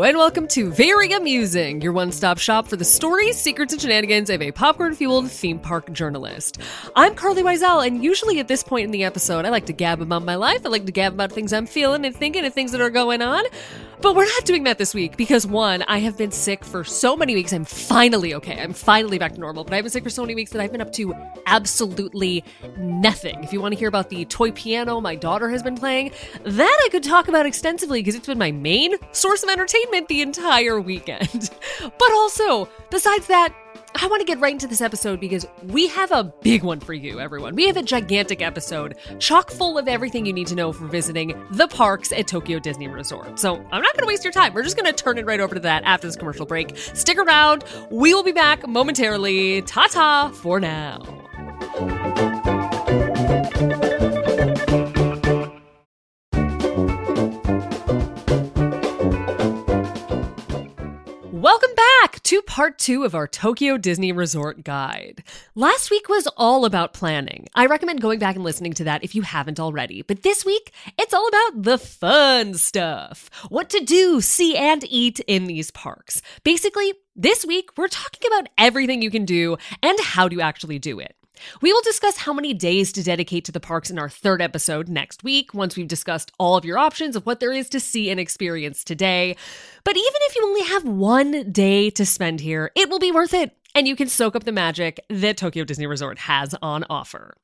Hello, and welcome to Very Amusing, your one-stop shop for the stories, secrets, and shenanigans of a popcorn-fueled theme park journalist. I'm Carlye Wisel, and usually at this point in the episode, I like to gab about my life, I like to gab about things I'm feeling and thinking and things that are going on, but we're not doing that this week because, one, I have been sick for so many weeks. I'm finally okay. I'm finally back to normal, but I've been sick for so many weeks that I've been up to absolutely nothing. If you want to hear about the toy piano my daughter has been playing, that I could talk about extensively because it's been my main source of entertainment the entire weekend. But also, besides that, I want to get right into this episode because we have a big one for you, everyone. We have a gigantic episode, chock full of everything you need to know for visiting the parks at Tokyo Disney Resort. So I'm not going to waste your time. We're just going to turn it right over to that after this commercial break. Stick around. We will be back momentarily. Ta-ta for now. Welcome back to part two of our Tokyo Disney Resort guide. Last week was all about planning. I recommend going back and listening to that if you haven't already. But this week, it's all about the fun stuff. What to do, see, and eat in these parks. Basically, this week, we're talking about everything you can do and how to actually do it. We will discuss how many days to dedicate to the parks in our third episode next week, once we've discussed all of your options of what there is to see and experience today. But even if you only have one day to spend here, it will be worth it, and you can soak up the magic that Tokyo Disney Resort has on offer.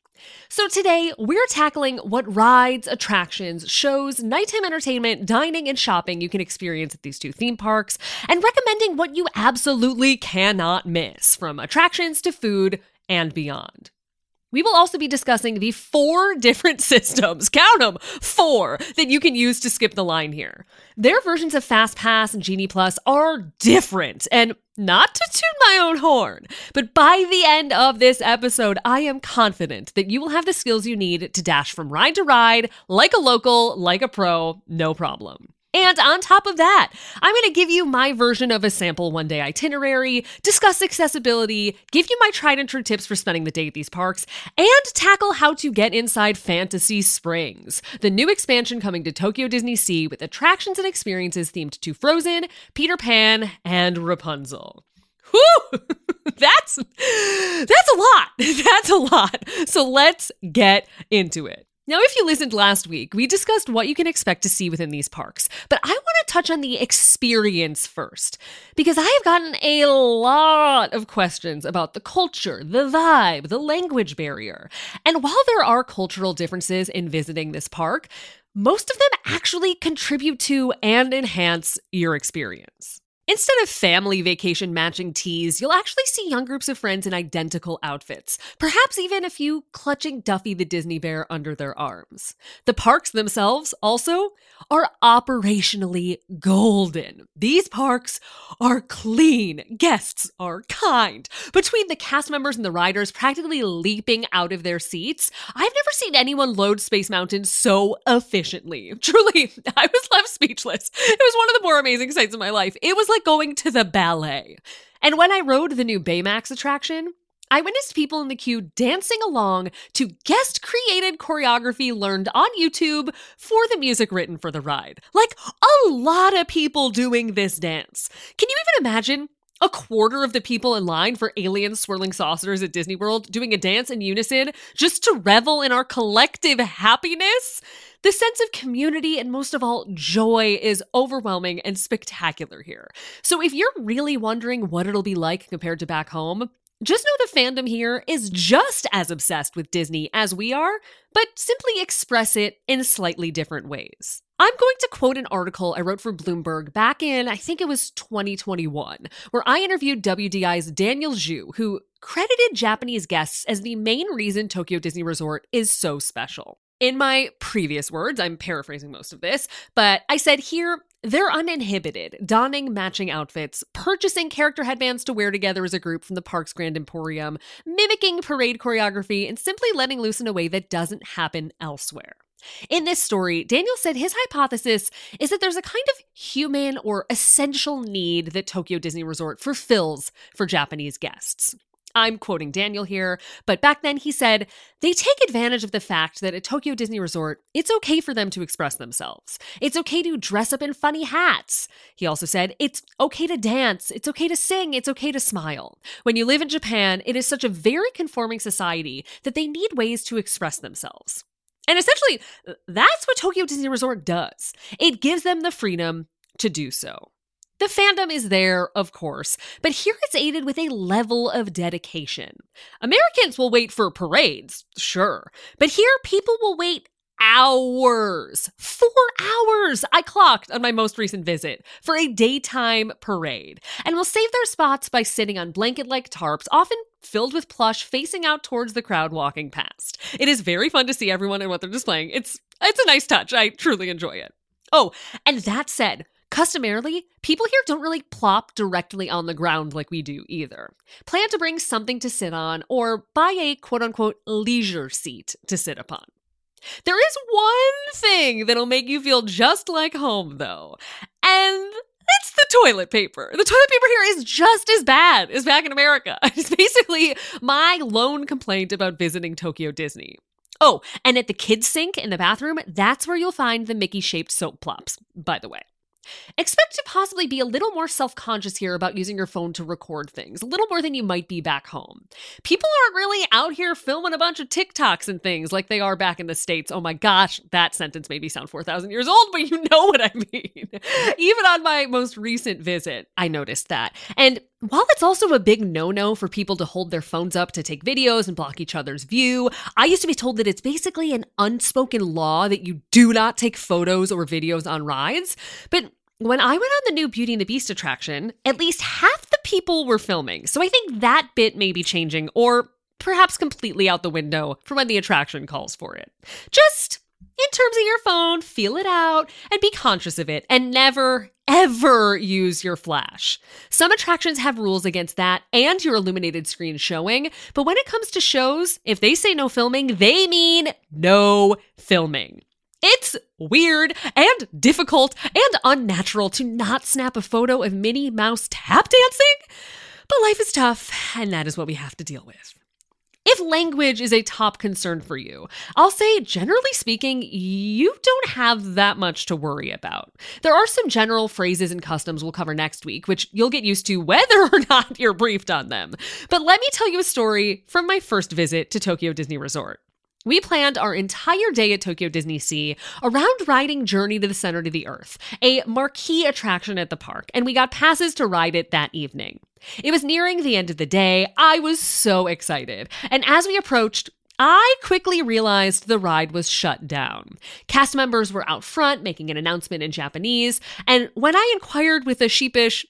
So today, we're tackling what rides, attractions, shows, nighttime entertainment, dining, and shopping you can experience at these two theme parks, and recommending what you absolutely cannot miss, from attractions to food and beyond. We will also be discussing the four different systems, count them, four, that you can use to skip the line here. Their versions of FastPass and Genie Plus are different, and not to toot my own horn, but by the end of this episode, I am confident that you will have the skills you need to dash from ride to ride, like a local, like a pro, no problem. And on top of that, I'm going to give you my version of a sample one-day itinerary, discuss accessibility, give you my tried and true tips for spending the day at these parks, and tackle how to get inside Fantasy Springs, the new expansion coming to Tokyo Disney Sea with attractions and experiences themed to Frozen, Peter Pan, and Rapunzel. Whew! That's a lot. That's a lot. So let's get into it. Now, if you listened last week, we discussed what you can expect to see within these parks, but I want to touch on the experience first, because I have gotten a lot of questions about the culture, the vibe, the language barrier. And while there are cultural differences in visiting this park, most of them actually contribute to and enhance your experience. Instead of family vacation matching teas, you'll actually see young groups of friends in identical outfits, perhaps even a few clutching Duffy the Disney Bear under their arms. The parks themselves also are operationally golden. These parks are clean. Guests are kind. Between the cast members and the riders practically leaping out of their seats, I've never seen anyone load Space Mountain so efficiently. Truly, I was left speechless. It was one of the more amazing sights of my life. It was like going to the ballet. And when I rode the new Baymax attraction, I witnessed people in the queue dancing along to guest-created choreography learned on YouTube for the music written for the ride. Like, a lot of people doing this dance. Can you even imagine a quarter of the people in line for Alien Swirling Saucers at Disney World doing a dance in unison just to revel in our collective happiness? The sense of community and most of all joy is overwhelming and spectacular here. So if you're really wondering what it'll be like compared to back home, just know the fandom here is just as obsessed with Disney as we are, but simply express it in slightly different ways. I'm going to quote an article I wrote for Bloomberg back in, I think it was 2021, where I interviewed WDI's Daniel Zhu, who credited Japanese guests as the main reason Tokyo Disney Resort is so special. In my previous words, I'm paraphrasing most of this, but I said here, they're uninhibited, donning matching outfits, purchasing character headbands to wear together as a group from the park's Grand Emporium, mimicking parade choreography, and simply letting loose in a way that doesn't happen elsewhere. In this story, Daniel said his hypothesis is that there's a kind of human or essential need that Tokyo Disney Resort fulfills for Japanese guests. I'm quoting Daniel here, but back then he said, they take advantage of the fact that at Tokyo Disney Resort, it's okay for them to express themselves. It's okay to dress up in funny hats. He also said, it's okay to dance, it's okay to sing, it's okay to smile. When you live in Japan, it is such a very conforming society that they need ways to express themselves. And essentially, that's what Tokyo Disney Resort does. It gives them the freedom to do so. The fandom is there, of course, but here it's aided with a level of dedication. Americans will wait for parades, sure, but here people will wait hours, 4 hours I clocked on my most recent visit for a daytime parade, and will save their spots by sitting on blanket-like tarps, often filled with plush, facing out towards the crowd walking past. It is very fun to see everyone and what they're displaying. It's a nice touch. I truly enjoy it. Oh, and that said, customarily, people here don't really plop directly on the ground like we do either. Plan to bring something to sit on or buy a quote-unquote leisure seat to sit upon. There is one thing that'll make you feel just like home, though, and that's the toilet paper. The toilet paper here is just as bad as back in America. It's basically my lone complaint about visiting Tokyo Disney. Oh, and at the kids' sink in the bathroom, that's where you'll find the Mickey-shaped soap plops, by the way. Expect to possibly be a little more self-conscious here about using your phone to record things, a little more than you might be back home. People aren't really out here filming a bunch of TikToks and things like they are back in the States. Oh my gosh, that sentence made me sound 4,000 years old, but you know what I mean. Even on my most recent visit, I noticed that. And while it's also a big no-no for people to hold their phones up to take videos and block each other's view, I used to be told that it's basically an unspoken law that you do not take photos or videos on rides. But when I went on the new Beauty and the Beast attraction, at least half the people were filming. So I think that bit may be changing or perhaps completely out the window for when the attraction calls for it. Just in terms of your phone, feel it out and be conscious of it and never, ever use your flash. Some attractions have rules against that and your illuminated screen showing, but when it comes to shows, if they say no filming, they mean no filming. It's weird and difficult and unnatural to not snap a photo of Minnie Mouse tap dancing, but life is tough and that is what we have to deal with. If language is a top concern for you, I'll say, generally speaking, you don't have that much to worry about. There are some general phrases and customs we'll cover next week, which you'll get used to whether or not you're briefed on them. But let me tell you a story from my first visit to Tokyo Disney Resort. We planned our entire day at Tokyo Disney Sea around riding Journey to the Center of the Earth, a marquee attraction at the park, and we got passes to ride it that evening. It was nearing the end of the day. I was so excited. And as we approached, I quickly realized the ride was shut down. Cast members were out front making an announcement in Japanese, and when I inquired with a sheepish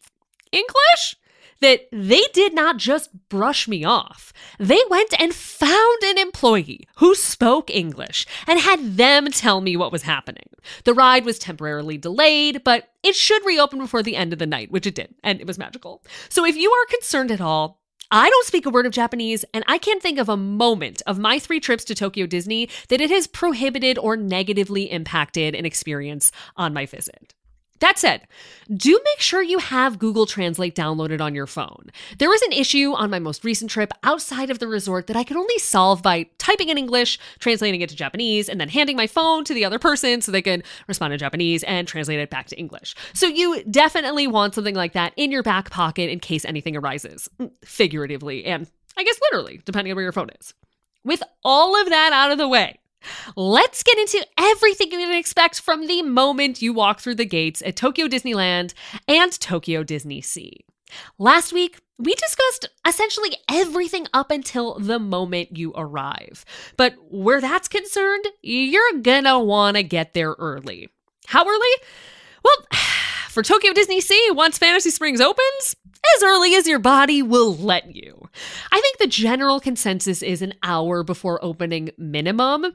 English, that they did not just brush me off. They went and found an employee who spoke English and had them tell me what was happening. The ride was temporarily delayed, but it should reopen before the end of the night, which it did, and it was magical. So if you are concerned at all, I don't speak a word of Japanese, and I can't think of a moment of my 3 trips to Tokyo Disney that it has prohibited or negatively impacted an experience on my visit. That said, do make sure you have Google Translate downloaded on your phone. There was an issue on my most recent trip outside of the resort that I could only solve by typing in English, translating it to Japanese, and then handing my phone to the other person so they could respond in Japanese and translate it back to English. So you definitely want something like that in your back pocket in case anything arises, figuratively and I guess literally, depending on where your phone is. With all of that out of the way, let's get into everything you can expect from the moment you walk through the gates at Tokyo Disneyland and Tokyo Disney Sea. Last week, we discussed essentially everything up until the moment you arrive. But where that's concerned, you're gonna wanna get there early. How early? Well, for Tokyo Disney Sea, once Fantasy Springs opens, as early as your body will let you. I think the general consensus is an hour before opening minimum.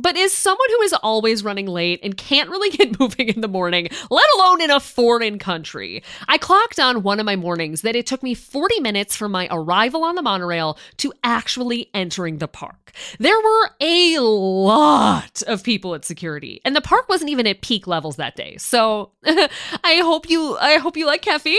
But as someone who is always running late and can't really get moving in the morning, let alone in a foreign country, I clocked on one of my mornings that it took me 40 minutes from my arrival on the monorail to actually entering the park. There were a lot of people at security, and the park wasn't even at peak levels that day. So I hope you like caffeine.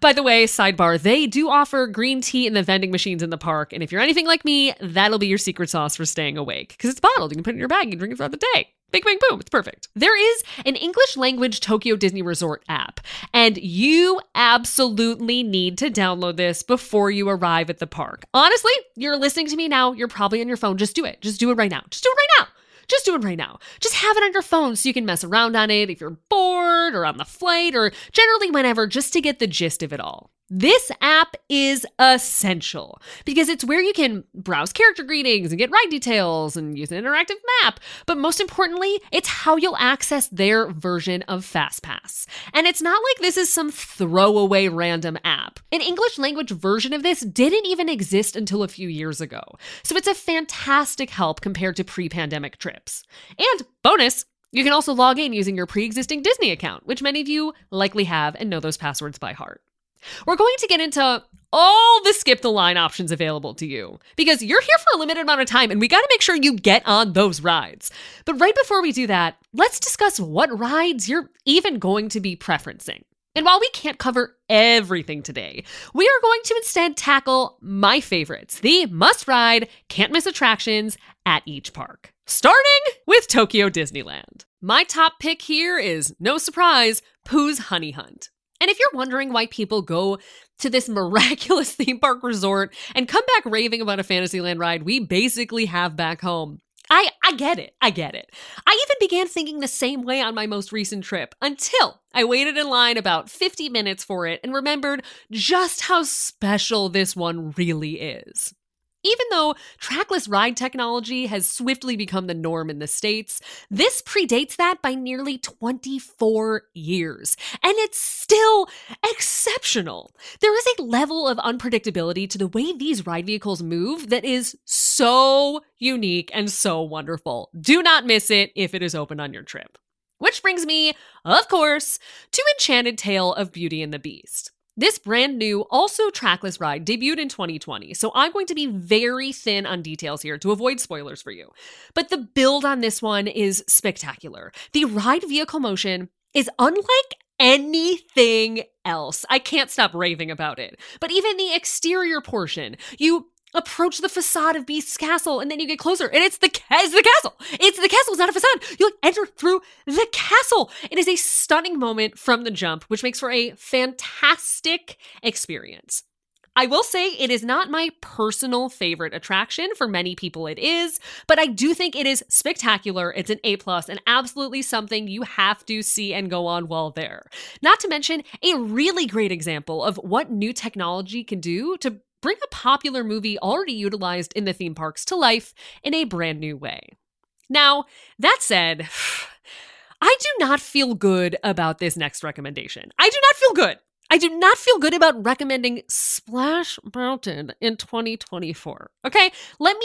By the way, sidebar, they do offer green tea in the vending machines in the park. And if you're anything like me, that'll be your secret sauce for staying awake because it's bottled. You can put it in your bag and drink it throughout the day. Bing, bang, boom. It's perfect. There is an English language Tokyo Disney Resort app, and you absolutely need to download this before you arrive at the park. Honestly, you're listening to me now. You're probably on your phone. Just do it. Just do it right now. Just do it right now. Just do it right now. Just have it on your phone so you can mess around on it if you're bored or on the flight or generally whenever, just to get the gist of it all. This app is essential because it's where you can browse character greetings and get ride details and use an interactive map. But most importantly, it's how you'll access their version of FastPass. And it's not like this is some throwaway random app. An English language version of this didn't even exist until a few years ago. So it's a fantastic help compared to pre-pandemic trips. And bonus, you can also log in using your pre-existing Disney account, which many of you likely have and know those passwords by heart. We're going to get into all the skip the line options available to you because you're here for a limited amount of time and we got to make sure you get on those rides. But right before we do that, let's discuss what rides you're even going to be preferencing. And while we can't cover everything today, we are going to instead tackle my favorites, the must-ride, can't-miss attractions at each park, starting with Tokyo Disneyland. My top pick here is, no surprise, Pooh's Honey Hunt. And if you're wondering why people go to this miraculous theme park resort and come back raving about a Fantasyland ride we basically have back home, I get it. I even began thinking the same way on my most recent trip until I waited in line about 50 minutes for it and remembered just how special this one really is. Even though trackless ride technology has swiftly become the norm in the States, this predates that by nearly 24 years. And it's still exceptional. There is a level of unpredictability to the way these ride vehicles move that is so unique and so wonderful. Do not miss it if it is open on your trip. Which brings me, of course, to Enchanted Tale of Beauty and the Beast. This brand new, also trackless ride debuted in 2020, so I'm going to be very thin on details here to avoid spoilers for you. But the build on this one is spectacular. The ride vehicle motion is unlike anything else. I can't stop raving about it. But even the exterior portion, you approach the facade of Beast's Castle and then you get closer and it's the castle. It's the castle, it's not a facade. You enter through the castle. It is a stunning moment from the jump, which makes for a fantastic experience. I will say it is not my personal favorite attraction. For many people it is, but I do think it is spectacular. It's an A+, and absolutely something you have to see and go on while there. Not to mention a really great example of what new technology can do to bring a popular movie already utilized in the theme parks to life in a brand new way. Now, that said, I do not feel good about this next recommendation. I do not feel good about recommending Splash Mountain in 2024. Okay, let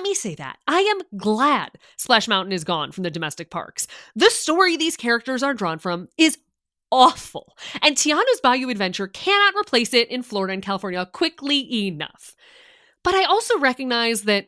me say that. I am glad Splash Mountain is gone from the domestic parks. The story these characters are drawn from is awful. And Tiana's Bayou Adventure cannot replace it in Florida and California quickly enough. But I also recognize that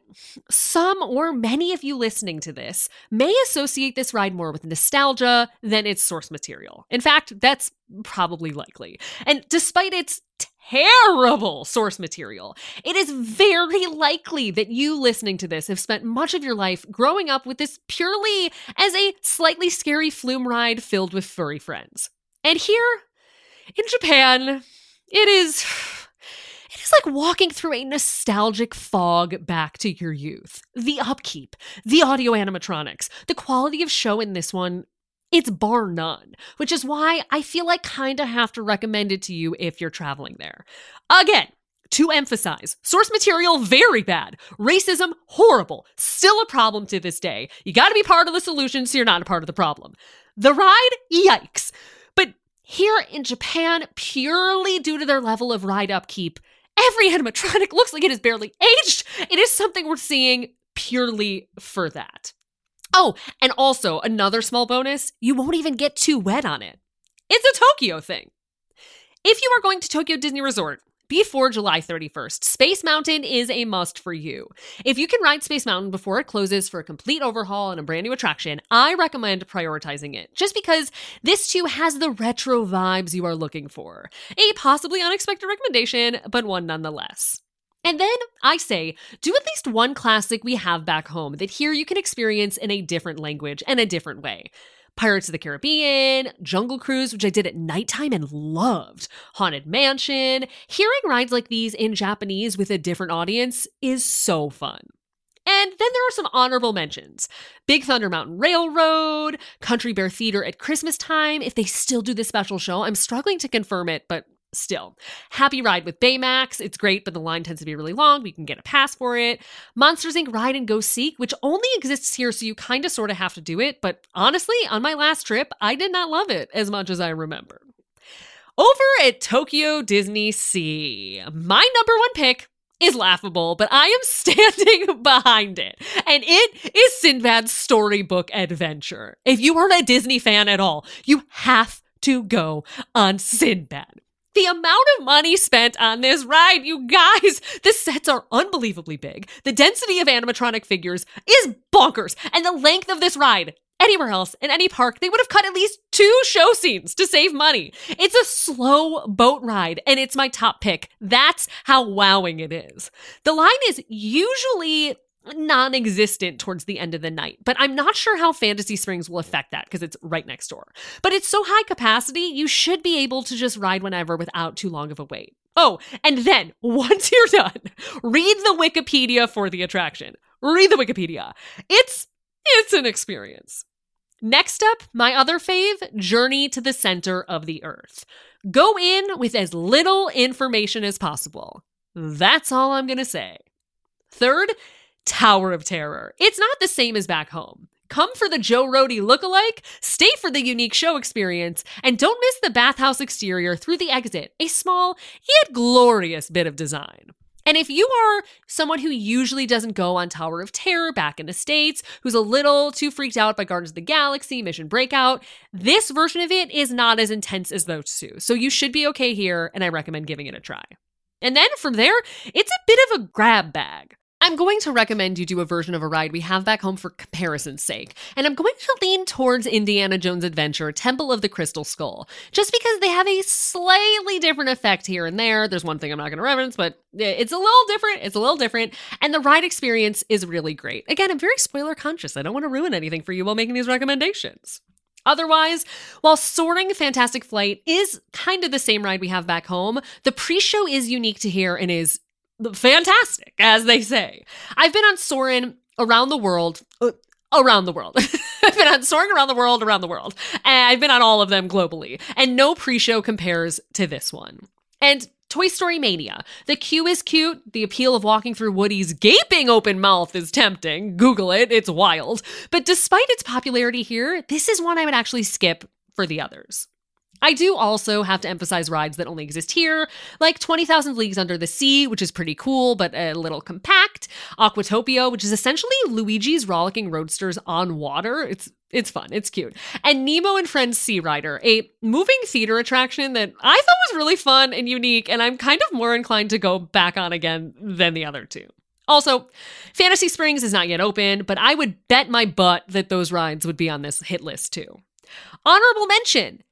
some or many of you listening to this may associate this ride more with nostalgia than its source material. In fact, that's probably likely. And despite its terrible source material, it is very likely that you listening to this have spent much of your life growing up with this purely as a slightly scary flume ride filled with furry friends. And here in Japan, it is like walking through a nostalgic fog back to your youth. The upkeep, the audio animatronics, the quality of show in this one, it's bar none, which is why I feel I kind of have to recommend it to you if you're traveling there. Again, to emphasize, source material, very bad. Racism, horrible. Still a problem to this day. You got to be part of the solution so you're not a part of the problem. The ride, yikes. But here in Japan, purely due to their level of ride upkeep, every animatronic looks like it is barely aged. It is something worth seeing purely for that. Oh, and also another small bonus, you won't even get too wet on it. It's a Tokyo thing. If you are going to Tokyo Disney Resort before July 31st, Space Mountain is a must for you. If you can ride Space Mountain before it closes for a complete overhaul and a brand new attraction, I recommend prioritizing it, just because this too has the retro vibes you are looking for. A possibly unexpected recommendation, but one nonetheless. And then I say, do at least one classic we have back home that here you can experience in a different language and a different way. Pirates of the Caribbean, Jungle Cruise, which I did at nighttime and loved, Haunted Mansion. Hearing rides like these in Japanese with a different audience is so fun. And then there are some honorable mentions. Big Thunder Mountain Railroad, Country Bear Theater at Christmas time, if they still do the special show. I'm struggling to confirm it, but still. Happy Ride with Baymax. It's great, but the line tends to be really long. We can get a pass for it. Monsters, Inc. Ride and Go Seek, which only exists here, so you kind of sort of have to do it. But honestly, on my last trip, I did not love it as much as I remember. Over at Tokyo Disney Sea, my number one pick is laughable, but I am standing behind it. And it is Sinbad's Storybook Adventure. If you aren't a Disney fan at all, you have to go on Sinbad. The amount of money spent on this ride, you guys, the sets are unbelievably big. The density of animatronic figures is bonkers. And the length of this ride, anywhere else in any park, they would have cut at least 2 show scenes to save money. It's a slow boat ride, and it's my top pick. That's how wowing it is. The line is usually non-existent towards the end of the night, but I'm not sure how Fantasy Springs will affect that because it's right next door. But it's so high capacity, you should be able to just ride whenever without too long of a wait. Oh, and then once you're done, read the Wikipedia for the attraction. Read the Wikipedia. It's an experience. Next up, my other fave, Journey to the Center of the Earth. Go in with as little information as possible. That's all I'm going to say. Third, Tower of Terror. It's not the same as back home. Come for the Joe Rody lookalike, stay for the unique show experience, and don't miss the bathhouse exterior through the exit, a small yet glorious bit of design. And if you are someone who usually doesn't go on Tower of Terror back in the States, who's a little too freaked out by Guardians of the Galaxy, Mission Breakout, this version of it is not as intense as those two. So you should be okay here, and I recommend giving it a try. And then from there, it's a bit of a grab bag. I'm going to recommend you do a version of a ride we have back home for comparison's sake, and I'm going to lean towards Indiana Jones Adventure, Temple of the Crystal Skull, just because they have a slightly different effect here and there. There's one thing I'm not going to reference, but it's a little different, and the ride experience is really great. Again, I'm very spoiler conscious. I don't want to ruin anything for you while making these recommendations. Otherwise, while Soaring Fantastic Flight is kind of the same ride we have back home, the pre-show is unique to here and is fantastic, as they say. I've been on Soarin' around the world. I've been on Soarin' around the world. And I've been on all of them globally. And no pre-show compares to this one. And Toy Story Mania. The queue is cute. The appeal of walking through Woody's gaping open mouth is tempting. Google it. It's wild. But despite its popularity here, this is one I would actually skip for the others. I do also have to emphasize rides that only exist here, like 20,000 Leagues Under the Sea, which is pretty cool, but a little compact. Aquatopia, which is essentially Luigi's Rollicking Roadsters on water. It's fun. It's cute. And Nemo and Friends Sea Rider, a moving theater attraction that I thought was really fun and unique, and I'm kind of more inclined to go back on again than the other two. Also, Fantasy Springs is not yet open, but I would bet my butt that those rides would be on this hit list too. Honorable mention.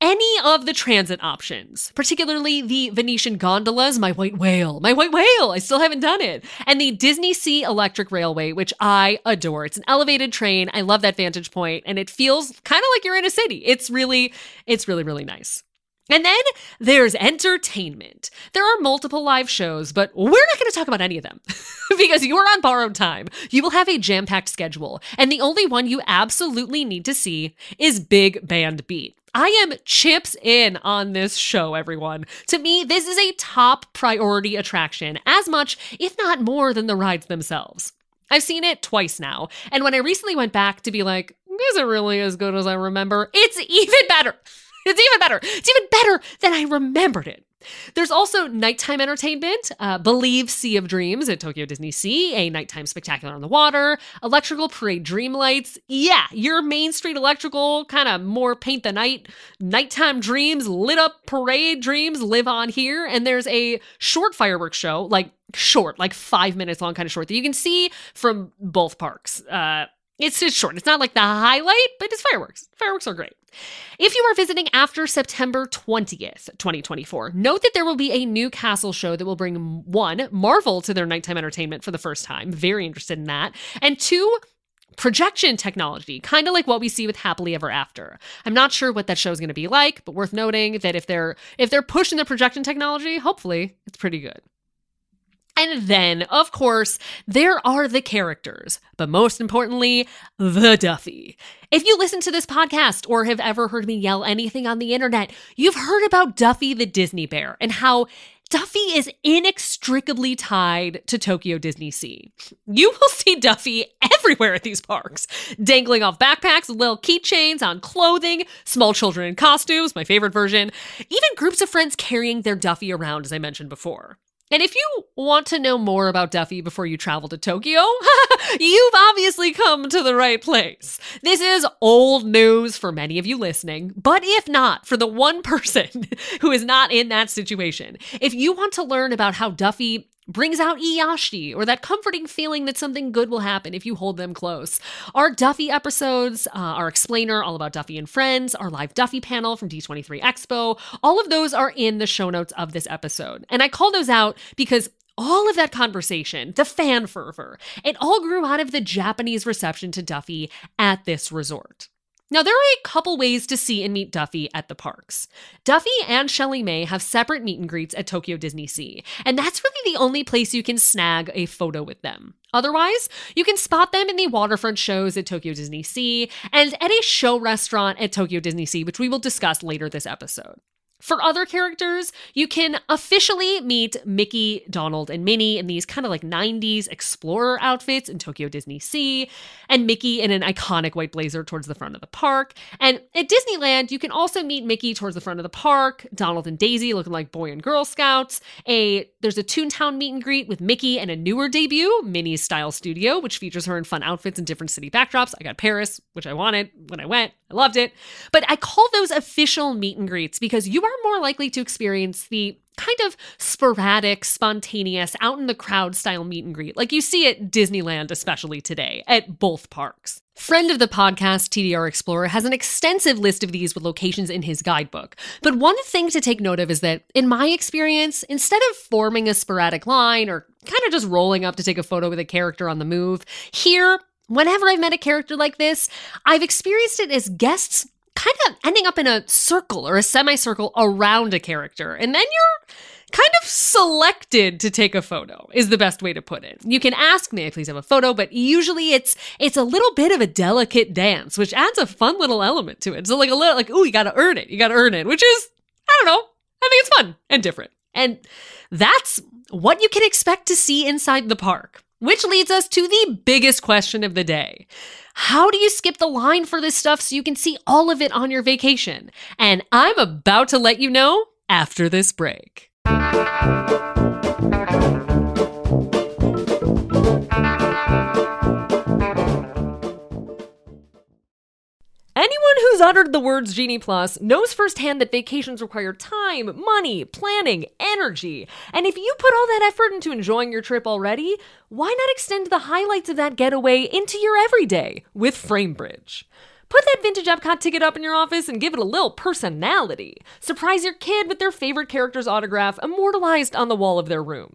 Any of the transit options, particularly the Venetian gondolas, my white whale, I still haven't done it, and the Disney Sea Electric Railway, which I adore. It's an elevated train. I love that vantage point, and it feels kind of like you're in a city. It's really, really nice. And then there's entertainment. There are multiple live shows, but we're not going to talk about any of them because you're on borrowed time. You will have a jam-packed schedule, and the only one you absolutely need to see is Big Band Beat. I am chips in on this show, everyone. To me, this is a top priority attraction, as much, if not more, than the rides themselves. I've seen it twice now, and when I recently went back to be like, is it really as good as I remember? It's even better. It's even better. It's even better than I remembered it. There's also nighttime entertainment, Believe Sea of Dreams at Tokyo Disney Sea, a nighttime spectacular on the water, electrical parade dream lights. Yeah, your Main Street electrical, kind of more paint the night, nighttime dreams, lit up parade dreams live on here. And there's a short fireworks show, like 5 minutes long, kind of short, that you can see from both parks. It's just short. It's not like the highlight, but it's fireworks. Fireworks are great. If you are visiting after September 20th, 2024, note that there will be a new castle show that will bring, one, Marvel to their nighttime entertainment for the first time. Very interested in that. And two, projection technology, kind of like what we see with Happily Ever After. I'm not sure what that show is going to be like, but worth noting that if they're pushing the projection technology, hopefully it's pretty good. And then, of course, there are the characters, but most importantly, the Duffy. If you listen to this podcast or have ever heard me yell anything on the internet, you've heard about Duffy the Disney Bear and how Duffy is inextricably tied to Tokyo Disney Sea. You will see Duffy everywhere at these parks, dangling off backpacks, little keychains, on clothing, small children in costumes, my favorite version, even groups of friends carrying their Duffy around, as I mentioned before. And if you want to know more about Duffy before you travel to Tokyo, you've obviously come to the right place. This is old news for many of you listening, but if not, for the one person who is not in that situation, if you want to learn about how Duffy brings out Iyashi, or that comforting feeling that something good will happen if you hold them close. Our Duffy episodes, our explainer, all about Duffy and Friends, our live Duffy panel from D23 Expo, all of those are in the show notes of this episode. And I call those out because all of that conversation, the fan fervor, it all grew out of the Japanese reception to Duffy at this resort. Now, there are a couple ways to see and meet Duffy at the parks. Duffy and Shelly May have separate meet and greets at Tokyo Disney Sea, and that's really the only place you can snag a photo with them. Otherwise, you can spot them in the waterfront shows at Tokyo Disney Sea and at a show restaurant at Tokyo Disney Sea, which we will discuss later this episode. For other characters, you can officially meet Mickey, Donald, and Minnie in these kind of like 90s explorer outfits in Tokyo Disney Sea, and Mickey in an iconic white blazer towards the front of the park. And at Disneyland, you can also meet Mickey towards the front of the park, Donald and Daisy looking like boy and girl scouts. There's a Toontown meet and greet with Mickey and a newer debut, Minnie's Style Studio, which features her in fun outfits and different city backdrops. I got Paris, which I wanted when I went. I loved it. But I call those official meet and greets because you are more likely to experience the kind of sporadic, spontaneous, out in the crowd style meet and greet like you see at Disneyland, especially today, at both parks. Friend of the podcast, TDR Explorer, has an extensive list of these with locations in his guidebook. But one thing to take note of is that, in my experience, instead of forming a sporadic line or kind of just rolling up to take a photo with a character on the move, here, whenever I've met a character like this, I've experienced it as guests kind of ending up in a circle or a semicircle around a character. And then you're kind of selected to take a photo is the best way to put it. You can ask, may I please have a photo? But usually it's a little bit of a delicate dance, which adds a fun little element to it. So like a little like, ooh, you got to earn it, which is, I don't know, I think it's fun and different. And that's what you can expect to see inside the park, which leads us to the biggest question of the day. How do you skip the line for this stuff so you can see all of it on your vacation? And I'm about to let you know after this break. Anyone who's uttered the words Genie Plus knows firsthand that vacations require time, money, planning, energy. And if you put all that effort into enjoying your trip already, why not extend the highlights of that getaway into your everyday with Framebridge? Put that vintage Epcot ticket up in your office and give it a little personality. Surprise your kid with their favorite character's autograph immortalized on the wall of their room.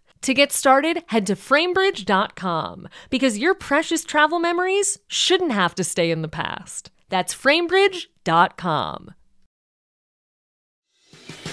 To get started, head to framebridge.com because your precious travel memories shouldn't have to stay in the past. That's framebridge.com.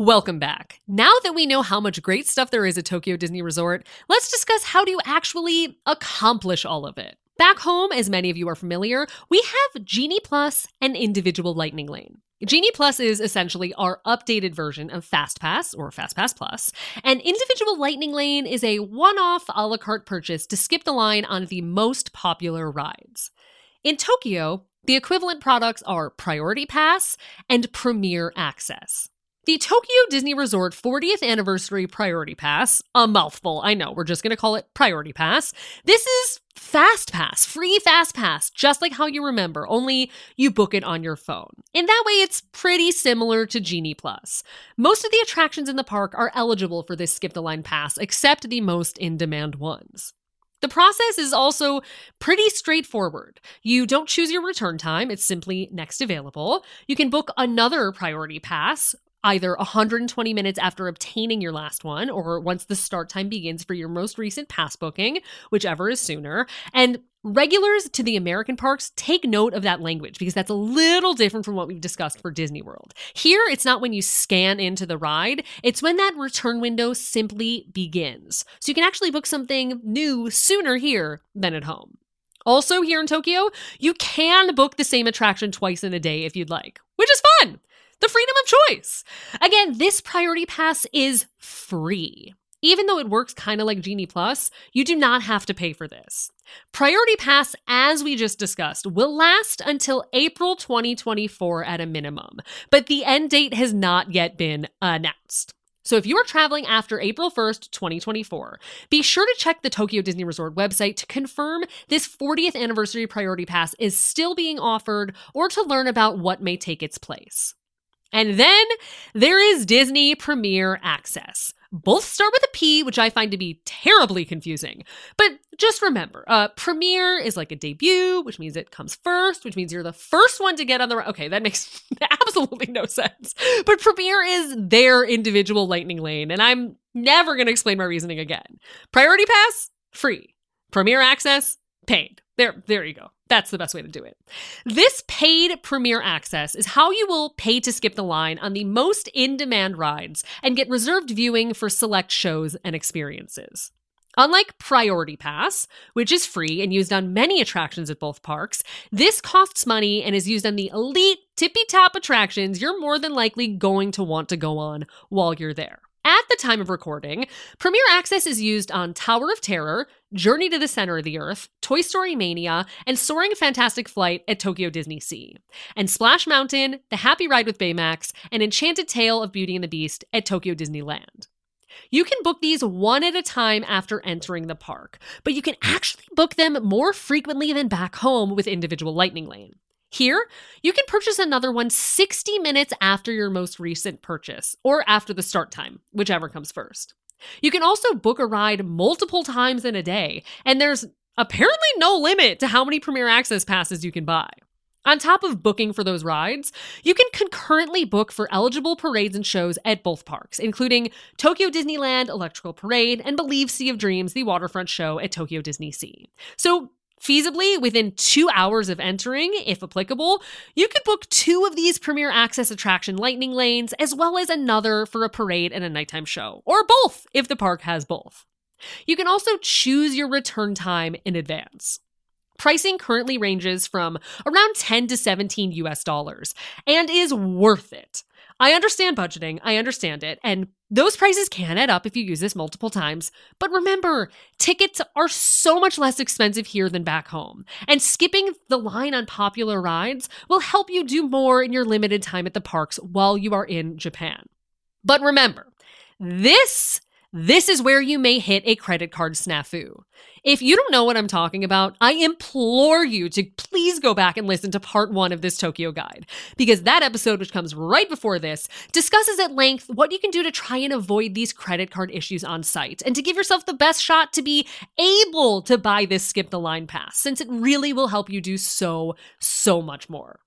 Welcome back. Now that we know how much great stuff there is at Tokyo Disney Resort, let's discuss how do you actually accomplish all of it. Back home, as many of you are familiar, we have Genie Plus and Individual Lightning Lane. Genie Plus is essentially our updated version of FastPass or FastPass Plus, and Individual Lightning Lane is a one-off a la carte purchase to skip the line on the most popular rides. In Tokyo, the equivalent products are Priority Pass and Premier Access. The Tokyo Disney Resort 40th Anniversary Priority Pass, a mouthful, I know, we're just going to call it Priority Pass. This is Fast Pass, free Fast Pass, just like how you remember, only you book it on your phone. And that way it's pretty similar to Genie Plus. Most of the attractions in the park are eligible for this skip the line pass, except the most in-demand ones. The process is also pretty straightforward. You don't choose your return time, it's simply next available. You can book another Priority Pass, either 120 minutes after obtaining your last one or once the start time begins for your most recent pass booking, whichever is sooner. And regulars to the American parks, take note of that language because that's a little different from what we've discussed for Disney World. Here, it's not when you scan into the ride, it's when that return window simply begins. So you can actually book something new sooner here than at home. Also here in Tokyo, you can book the same attraction twice in a day if you'd like, which is fun. The freedom of choice. Again, this Priority Pass is free. Even though it works kind of like Genie Plus, you do not have to pay for this. Priority Pass, as we just discussed, will last until April 2024 at a minimum, but the end date has not yet been announced. So if you are traveling after April 1st, 2024, be sure to check the Tokyo Disney Resort website to confirm this 40th Anniversary Priority Pass is still being offered or to learn about what may take its place. And then there is Disney Premier Access. Both start with a P, which I find to be terribly confusing. But just remember, Premier is like a debut, which means it comes first, which means you're the first one to get on the ride. Okay, that makes absolutely no sense. But Premier is their Individual Lightning Lane, and I'm never going to explain my reasoning again. Priority Pass, free. Premier Access, paid. There you go. That's the best way to do it. This paid Premier Access is how you will pay to skip the line on the most in-demand rides and get reserved viewing for select shows and experiences. Unlike Priority Pass, which is free and used on many attractions at both parks, this costs money and is used on the elite, tippy-top attractions you're more than likely going to want to go on while you're there. At the time of recording, Premier Access is used on Tower of Terror, Journey to the Center of the Earth, Toy Story Mania, and Soaring Fantastic Flight at Tokyo Disney Sea, and Splash Mountain, The Happy Ride with Baymax, and Enchanted Tale of Beauty and the Beast at Tokyo Disneyland. You can book these one at a time after entering the park, but you can actually book them more frequently than back home with Individual Lightning Lane. Here, you can purchase another one 60 minutes after your most recent purchase, or after the start time, whichever comes first. You can also book a ride multiple times in a day, and there's apparently no limit to how many Premier Access passes you can buy. On top of booking for those rides, you can concurrently book for eligible parades and shows at both parks, including Tokyo Disneyland Electrical Parade and Believe Sea of Dreams, the waterfront show at Tokyo Disney Sea. So feasibly, within 2 hours of entering, if applicable, you could book 2 of these premier access attraction lightning lanes, as well as another for a parade and a nighttime show, or both if the park has both. You can also choose your return time in advance. Pricing currently ranges from around $10 to $17, and is worth it. I understand budgeting, I understand it, and those prices can add up if you use this multiple times. But remember, tickets are so much less expensive here than back home, and skipping the line on popular rides will help you do more in your limited time at the parks while you are in Japan. But remember, this is where you may hit a credit card snafu. If you don't know what I'm talking about, I implore you to please go back and listen to part 1 of this Tokyo Guide, because that episode, which comes right before this, discusses at length what you can do to try and avoid these credit card issues on site, and to give yourself the best shot to be able to buy this skip the line pass, since it really will help you do so much more.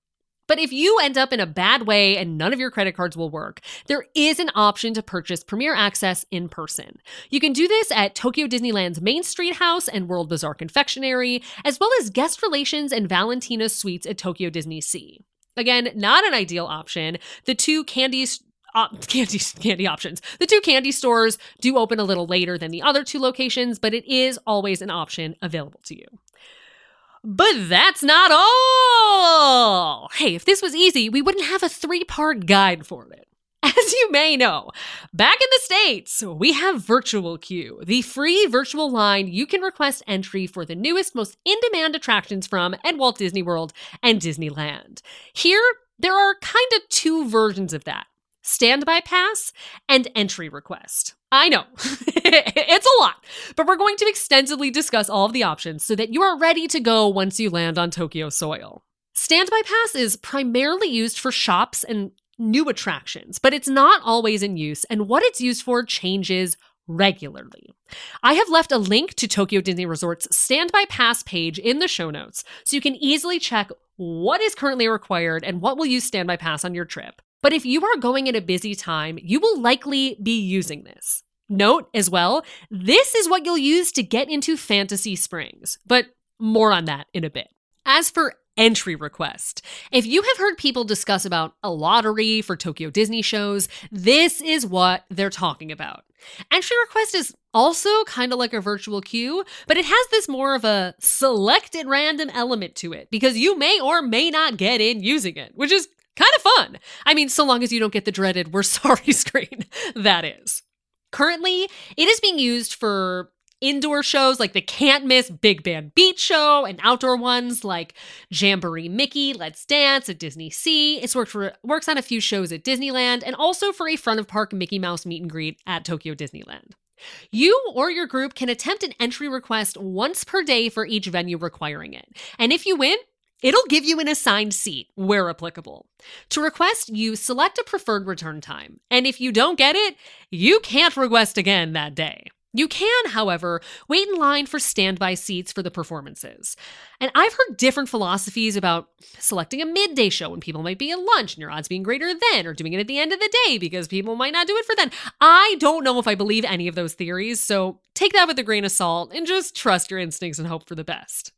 But if you end up in a bad way and none of your credit cards will work, there is an option to purchase Premier Access in person. You can do this at Tokyo Disneyland's Main Street House and World Bazaar Confectionery, as well as Guest Relations and Valentina's Suites at Tokyo Disney Sea. Again, not an ideal option. The 2 candy options. The 2 candy stores do open a little later than the other 2 locations, but it is always an option available to you. But that's not all! Hey, if this was easy, we wouldn't have a 3-part guide for it. As you may know, back in the States, we have Virtual Queue, the free virtual line you can request entry for the newest, most in-demand attractions from at Walt Disney World and Disneyland. Here, there are kind of 2 versions of that: standby pass and entry request. I know, it's a lot, but we're going to extensively discuss all of the options so that you are ready to go once you land on Tokyo soil. Standby pass is primarily used for shops and new attractions, but it's not always in use, and what it's used for changes regularly. I have left a link to Tokyo Disney Resort's Standby Pass page in the show notes, so you can easily check what is currently required and what will use Standby Pass on your trip. But if you are going at a busy time, you will likely be using this. Note as well, this is what you'll use to get into Fantasy Springs, but more on that in a bit. As for entry request, if you have heard people discuss about a lottery for Tokyo Disney shows, this is what they're talking about. Entry request is also kind of like a virtual queue, but it has this more of a select at random element to it, because you may or may not get in using it, which is kind of fun. I mean, so long as you don't get the dreaded "we're sorry" screen, that is. Currently, it is being used for indoor shows like the can't-miss Big Band Beat show, and outdoor ones like Jamboree Mickey, Let's Dance at Disney Sea. It's works on a few shows at Disneyland, and also for a front-of-park Mickey Mouse meet and greet at Tokyo Disneyland. You or your group can attempt an entry request once per day for each venue requiring it. And if you win, it'll give you an assigned seat, where applicable. To request, you select a preferred return time, and if you don't get it, you can't request again that day. You can, however, wait in line for standby seats for the performances. And I've heard different philosophies about selecting a midday show when people might be at lunch and your odds being greater than, or doing it at the end of the day because people might not do it for then. I don't know if I believe any of those theories, so take that with a grain of salt and just trust your instincts and hope for the best.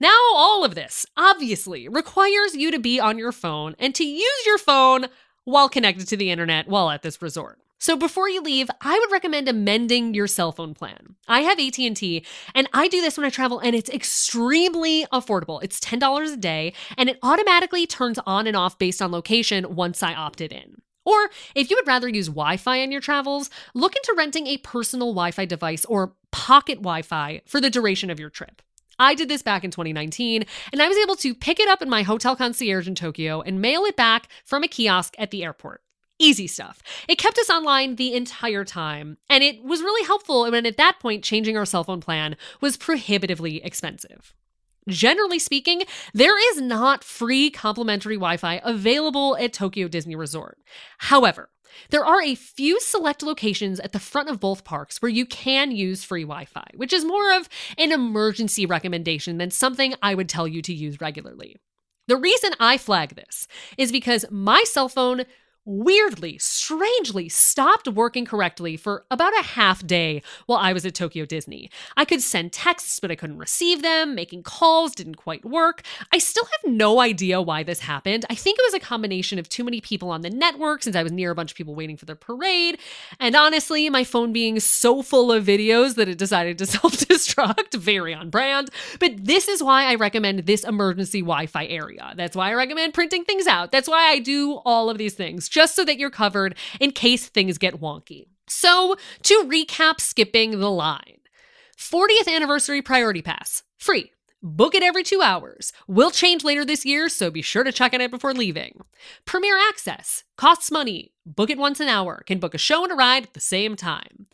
Now, all of this, obviously, requires you to be on your phone and to use your phone while connected to the internet while at this resort. So before you leave, I would recommend amending your cell phone plan. I have AT&T, and I do this when I travel, and it's extremely affordable. It's $10 a day, and it automatically turns on and off based on location once I opted in. Or if you would rather use Wi-Fi on your travels, look into renting a personal Wi-Fi device or pocket Wi-Fi for the duration of your trip. I did this back in 2019, and I was able to pick it up in my hotel concierge in Tokyo and mail it back from a kiosk at the airport. Easy stuff. It kept us online the entire time, and it was really helpful when at that point changing our cell phone plan was prohibitively expensive. Generally speaking, there is not free complimentary Wi-Fi available at Tokyo Disney Resort. However, there are a few select locations at the front of both parks where you can use free Wi-Fi, which is more of an emergency recommendation than something I would tell you to use regularly. The reason I flag this is because my cell phone weirdly, strangely stopped working correctly for about a half day while I was at Tokyo Disney. I could send texts, but I couldn't receive them. Making calls didn't quite work. I still have no idea why this happened. I think it was a combination of too many people on the network since I was near a bunch of people waiting for their parade. And honestly, my phone being so full of videos that it decided to self-destruct, very on brand. But this is why I recommend this emergency Wi-Fi area. That's why I recommend printing things out. That's why I do all of these things, just so that you're covered in case things get wonky. So to recap, skipping the line. 40th anniversary priority pass, free. Book it every 2 hours. Will change later this year, so be sure to check on it before leaving. Premier access, costs money. Book it once an hour. Can book a show and a ride at the same time.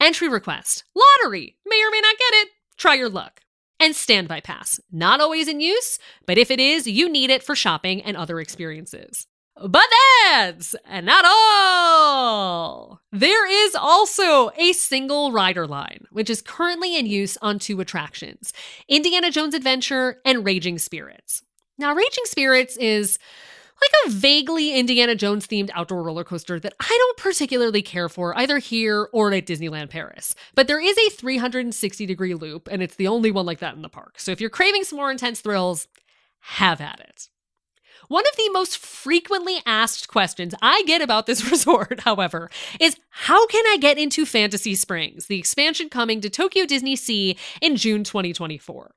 Entry request, lottery. May or may not get it. Try your luck. And standby pass, not always in use, but if it is, you need it for shopping and other experiences. But that's not all. There is also a single rider line, which is currently in use on 2 attractions, Indiana Jones Adventure and Raging Spirits. Now, Raging Spirits is like a vaguely Indiana Jones themed outdoor roller coaster that I don't particularly care for either here or at Disneyland Paris. But there is a 360-degree loop, and it's the only one like that in the park. So if you're craving some more intense thrills, have at it. One of the most frequently asked questions I get about this resort, however, is how can I get into Fantasy Springs, the expansion coming to Tokyo Disney Sea in June 2024?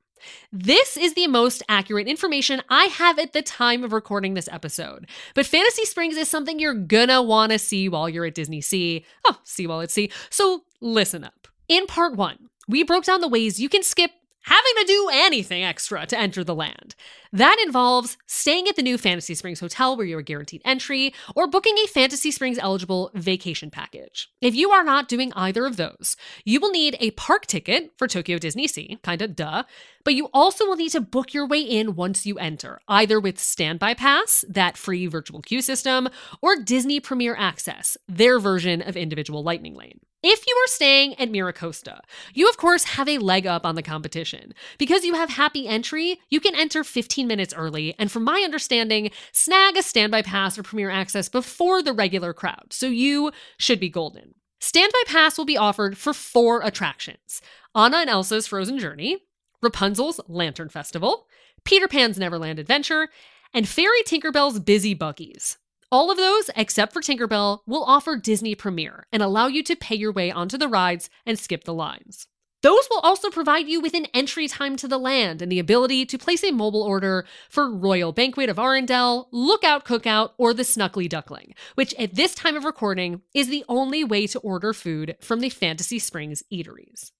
This is the most accurate information I have at the time of recording this episode. But Fantasy Springs is something you're gonna wanna see while you're at Disney Sea. Oh, see while at sea. So listen up. In part 1, we broke down the ways you can skip having to do anything extra to enter the land. That involves staying at the new Fantasy Springs Hotel where you are guaranteed entry, or booking a Fantasy Springs eligible vacation package. If you are not doing either of those, you will need a park ticket for Tokyo Disney Sea, kinda duh, but you also will need to book your way in once you enter, either with Standby Pass, that free virtual queue system, or Disney Premier Access, their version of individual lightning lane. If you are staying at Miracosta, you of course have a leg up on the competition. Because you have happy entry, you can enter 15 minutes early, and from my understanding, snag a standby pass or premier access before the regular crowd, so you should be golden. Standby pass will be offered for 4 attractions: Anna and Elsa's Frozen Journey, Rapunzel's Lantern Festival, Peter Pan's Neverland Adventure, and Fairy Tinkerbell's Busy Buggies. All of those, except for Tinkerbell, will offer Disney Premier and allow you to pay your way onto the rides and skip the lines. Those will also provide you with an entry time to the land and the ability to place a mobile order for Royal Banquet of Arendelle, Lookout Cookout, or the Snuggly Duckling, which at this time of recording is the only way to order food from the Fantasy Springs eateries.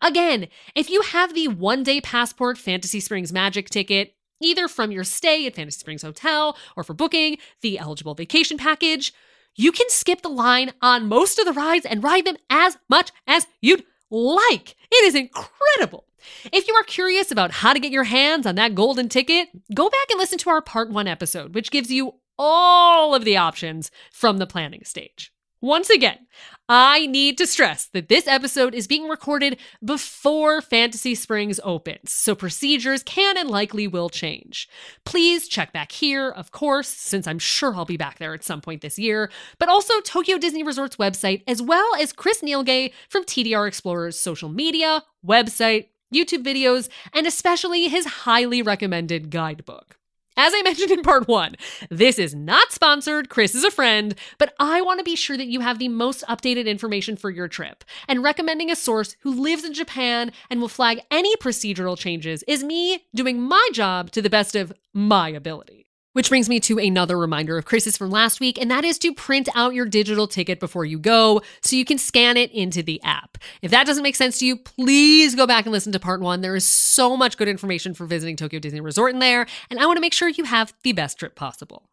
Again, if you have the one-day passport Fantasy Springs Magic ticket, either from your stay at Fantasy Springs Hotel or for booking the eligible vacation package, you can skip the line on most of the rides and ride them as much as you'd like. It is incredible. If you are curious about how to get your hands on that golden ticket, go back and listen to our part 1 episode, which gives you all of the options from the planning stage. Once again, I need to stress that this episode is being recorded before Fantasy Springs opens, so procedures can and likely will change. Please check back here, of course, since I'm sure I'll be back there at some point this year, but also Tokyo Disney Resort's website, as well as Chris Nealgay from TDR Explorer's social media, website, YouTube videos, and especially his highly recommended guidebook. As I mentioned in part 1, this is not sponsored, Chris is a friend, but I want to be sure that you have the most updated information for your trip, and recommending a source who lives in Japan and will flag any procedural changes is me doing my job to the best of my ability. Which brings me to another reminder of Chris's from last week, and that is to print out your digital ticket before you go so you can scan it into the app. If that doesn't make sense to you, please go back and listen to part 1. There is so much good information for visiting Tokyo Disney Resort in there, and I want to make sure you have the best trip possible.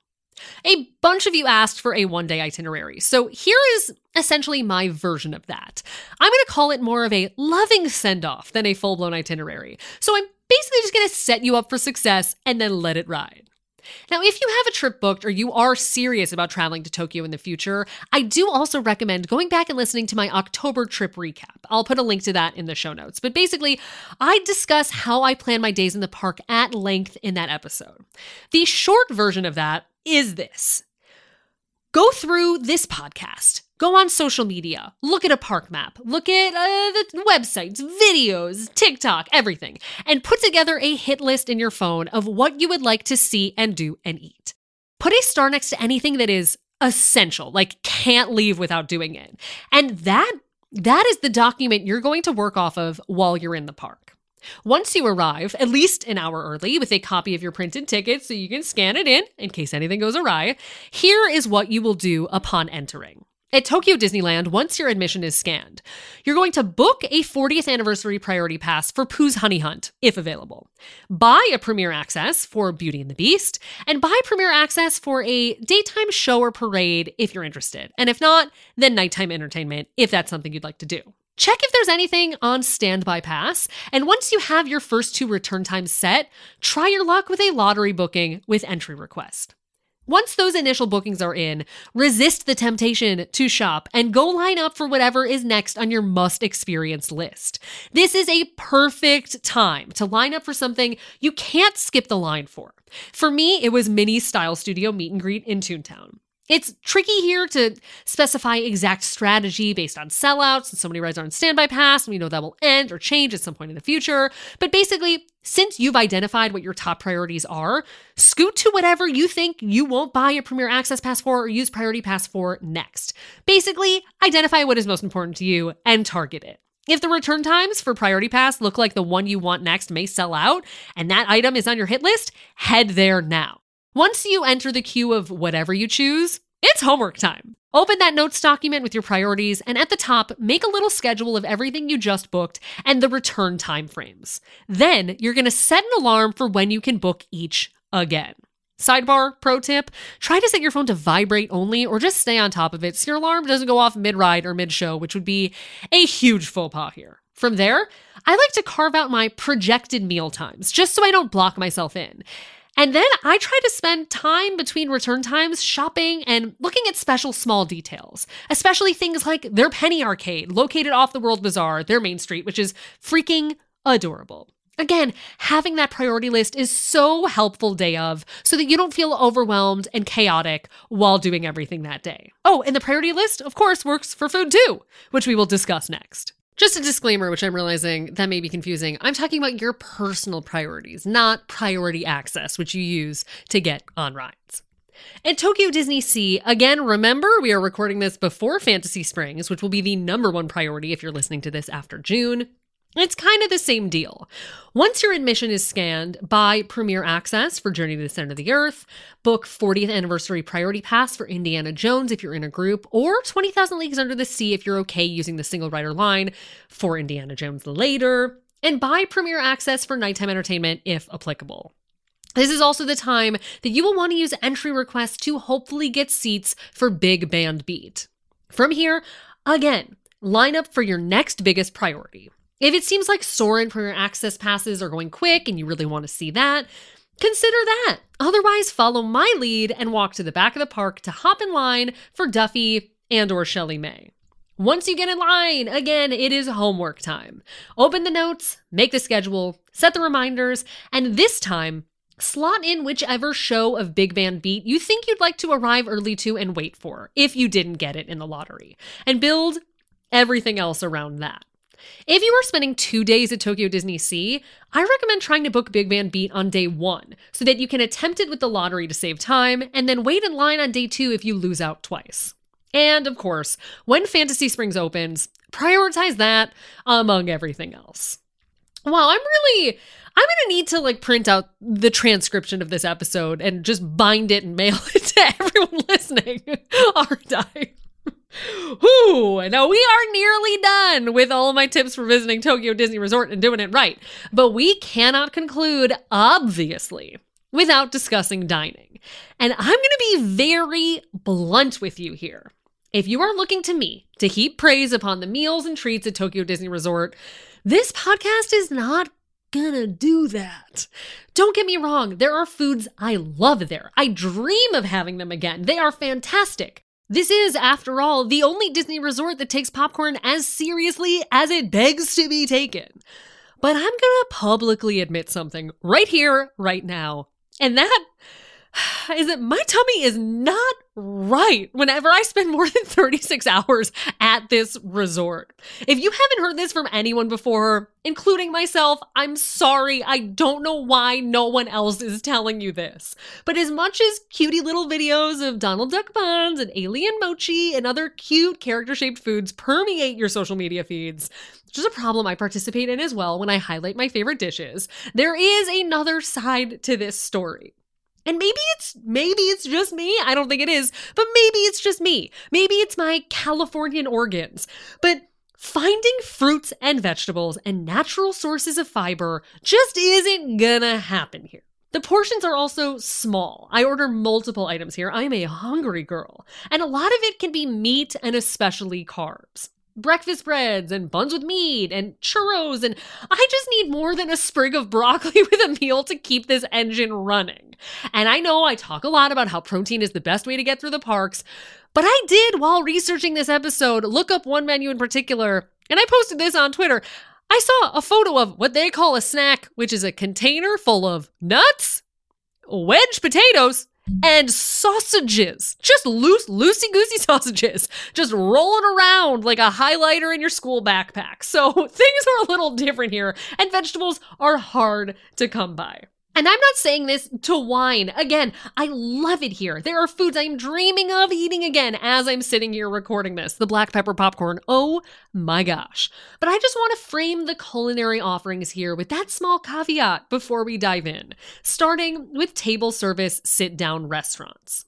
A bunch of you asked for a one-day itinerary, so here is essentially my version of that. I'm going to call it more of a loving send-off than a full-blown itinerary. So I'm basically just going to set you up for success and then let it ride. Now, if you have a trip booked or you are serious about traveling to Tokyo in the future, I do also recommend going back and listening to my October trip recap. I'll put a link to that in the show notes. But basically, I discuss how I plan my days in the park at length in that episode. The short version of that is this. Go through this podcast. Go on social media, look at a park map, look at the websites, videos, TikTok, everything, and put together a hit list in your phone of what you would like to see and do and eat. Put a star next to anything that is essential, like can't leave without doing it. And that is the document you're going to work off of while you're in the park. Once you arrive, at least an hour early, with a copy of your printed ticket so you can scan it in case anything goes awry, here is what you will do upon entering. At Tokyo Disneyland, once your admission is scanned, you're going to book a 40th anniversary priority pass for Pooh's Honey Hunt, if available. Buy a Premier Access for Beauty and the Beast, and buy Premier Access for a daytime show or parade if you're interested. And if not, then nighttime entertainment, if that's something you'd like to do. Check if there's anything on standby pass, and once you have your first two return times set, try your luck with a lottery booking with entry request. Once those initial bookings are in, resist the temptation to shop and go line up for whatever is next on your must-experience list. This is a perfect time to line up for something you can't skip the line for. For me, it was Minnie's Style Studio meet and greet in Toontown. It's tricky here to specify exact strategy based on sellouts, and so many rides are on standby pass, and we know that will end or change at some point in the future. But basically, since you've identified what your top priorities are, scoot to whatever you think you won't buy a Premier Access Pass for or use Priority Pass for next. Basically, identify what is most important to you and target it. If the return times for Priority Pass look like the one you want next may sell out, and that item is on your hit list, head there now. Once you enter the queue of whatever you choose, it's homework time. Open that notes document with your priorities, and at the top, make a little schedule of everything you just booked and the return timeframes. Then you're going to set an alarm for when you can book each again. Sidebar, pro tip, try to set your phone to vibrate only or just stay on top of it so your alarm doesn't go off mid-ride or mid-show, which would be a huge faux pas here. From there, I like to carve out my projected meal times just so I don't block myself in. And then I try to spend time between return times shopping and looking at special small details, especially things like their penny arcade located off the World Bazaar, their main street, which is freaking adorable. Again, having that priority list is so helpful day of so that you don't feel overwhelmed and chaotic while doing everything that day. Oh, and the priority list, of course, works for food too, which we will discuss next. Just a disclaimer, which I'm realizing that may be confusing. I'm talking about your personal priorities, not priority access, which you use to get on rides. At Tokyo Disney Sea, again, remember we are recording this before Fantasy Springs, which will be the number one priority if you're listening to this after June. It's kind of the same deal. Once your admission is scanned, buy Premier Access for Journey to the Center of the Earth, book 40th Anniversary Priority Pass for Indiana Jones if you're in a group, or 20,000 Leagues Under the Sea if you're okay using the single rider line for Indiana Jones later, and buy Premier Access for nighttime entertainment if applicable. This is also the time that you will want to use entry requests to hopefully get seats for Big Band Beat. From here, again, line up for your next biggest priority. If it seems like Soarin' Premier Access passes are going quick and you really want to see that, consider that. Otherwise, follow my lead and walk to the back of the park to hop in line for Duffy and or Shelly May. Once you get in line, again, it is homework time. Open the notes, make the schedule, set the reminders, and this time, slot in whichever show of Big Band Beat you think you'd like to arrive early to and wait for, if you didn't get it in the lottery, and build everything else around that. If you are spending 2 days at Tokyo Disney Sea, I recommend trying to book Big Band Beat on day one so that you can attempt it with the lottery to save time and then wait in line on day two if you lose out twice. And of course, when Fantasy Springs opens, prioritize that among everything else. Wow, I'm going to need to print out the transcription of this episode and just bind it and mail it to everyone listening, aren't I? Whew, now we are nearly done with all my tips for visiting Tokyo Disney Resort and doing it right, but we cannot conclude, obviously, without discussing dining. And I'm going to be very blunt with you here. If you are looking to me to heap praise upon the meals and treats at Tokyo Disney Resort, this podcast is not gonna do that. Don't get me wrong, there are foods I love there. I dream of having them again. They are fantastic. This is, after all, the only Disney resort that takes popcorn as seriously as it begs to be taken. But I'm gonna publicly admit something right here, right now. And that is that my tummy is not right whenever I spend more than 36 hours at this resort. If you haven't heard this from anyone before, including myself, I'm sorry. I don't know why no one else is telling you this. But as much as cutie little videos of Donald Duck buns and alien mochi and other cute character-shaped foods permeate your social media feeds, which is a problem I participate in as well when I highlight my favorite dishes, there is another side to this story. And maybe it's just me. I don't think it is, but maybe it's just me. Maybe it's my Californian organs. But finding fruits and vegetables and natural sources of fiber just isn't gonna happen here. The portions are also small. I order multiple items here. I'm a hungry girl. And a lot of it can be meat and especially carbs. Breakfast breads and buns with meat and churros, and I just need more than a sprig of broccoli with a meal to keep this engine running. And I know I talk a lot about how protein is the best way to get through the parks, but I did, while researching this episode, look up one menu in particular, and I posted this on Twitter. I saw a photo of what they call a snack, which is a container full of nuts, wedge potatoes, and sausages, just loosey-goosey sausages, just rolling around like a highlighter in your school backpack. So things are a little different here, and vegetables are hard to come by. And I'm not saying this to whine. Again, I love it here. There are foods I'm dreaming of eating again as I'm sitting here recording this. The black pepper popcorn, oh my gosh. But I just want to frame the culinary offerings here with that small caveat before we dive in, starting with table service sit-down restaurants.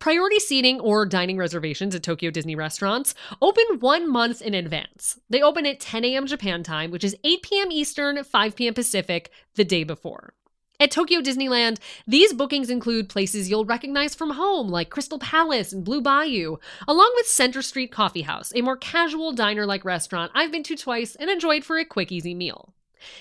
Priority seating or dining reservations at Tokyo Disney restaurants open 1 month in advance. They open at 10 a.m. Japan time, which is 8 p.m. Eastern, 5 p.m. Pacific, the day before. At Tokyo Disneyland, these bookings include places you'll recognize from home, like Crystal Palace and Blue Bayou, along with Center Street Coffee House, a more casual diner-like restaurant I've been to twice and enjoyed for a quick, easy meal.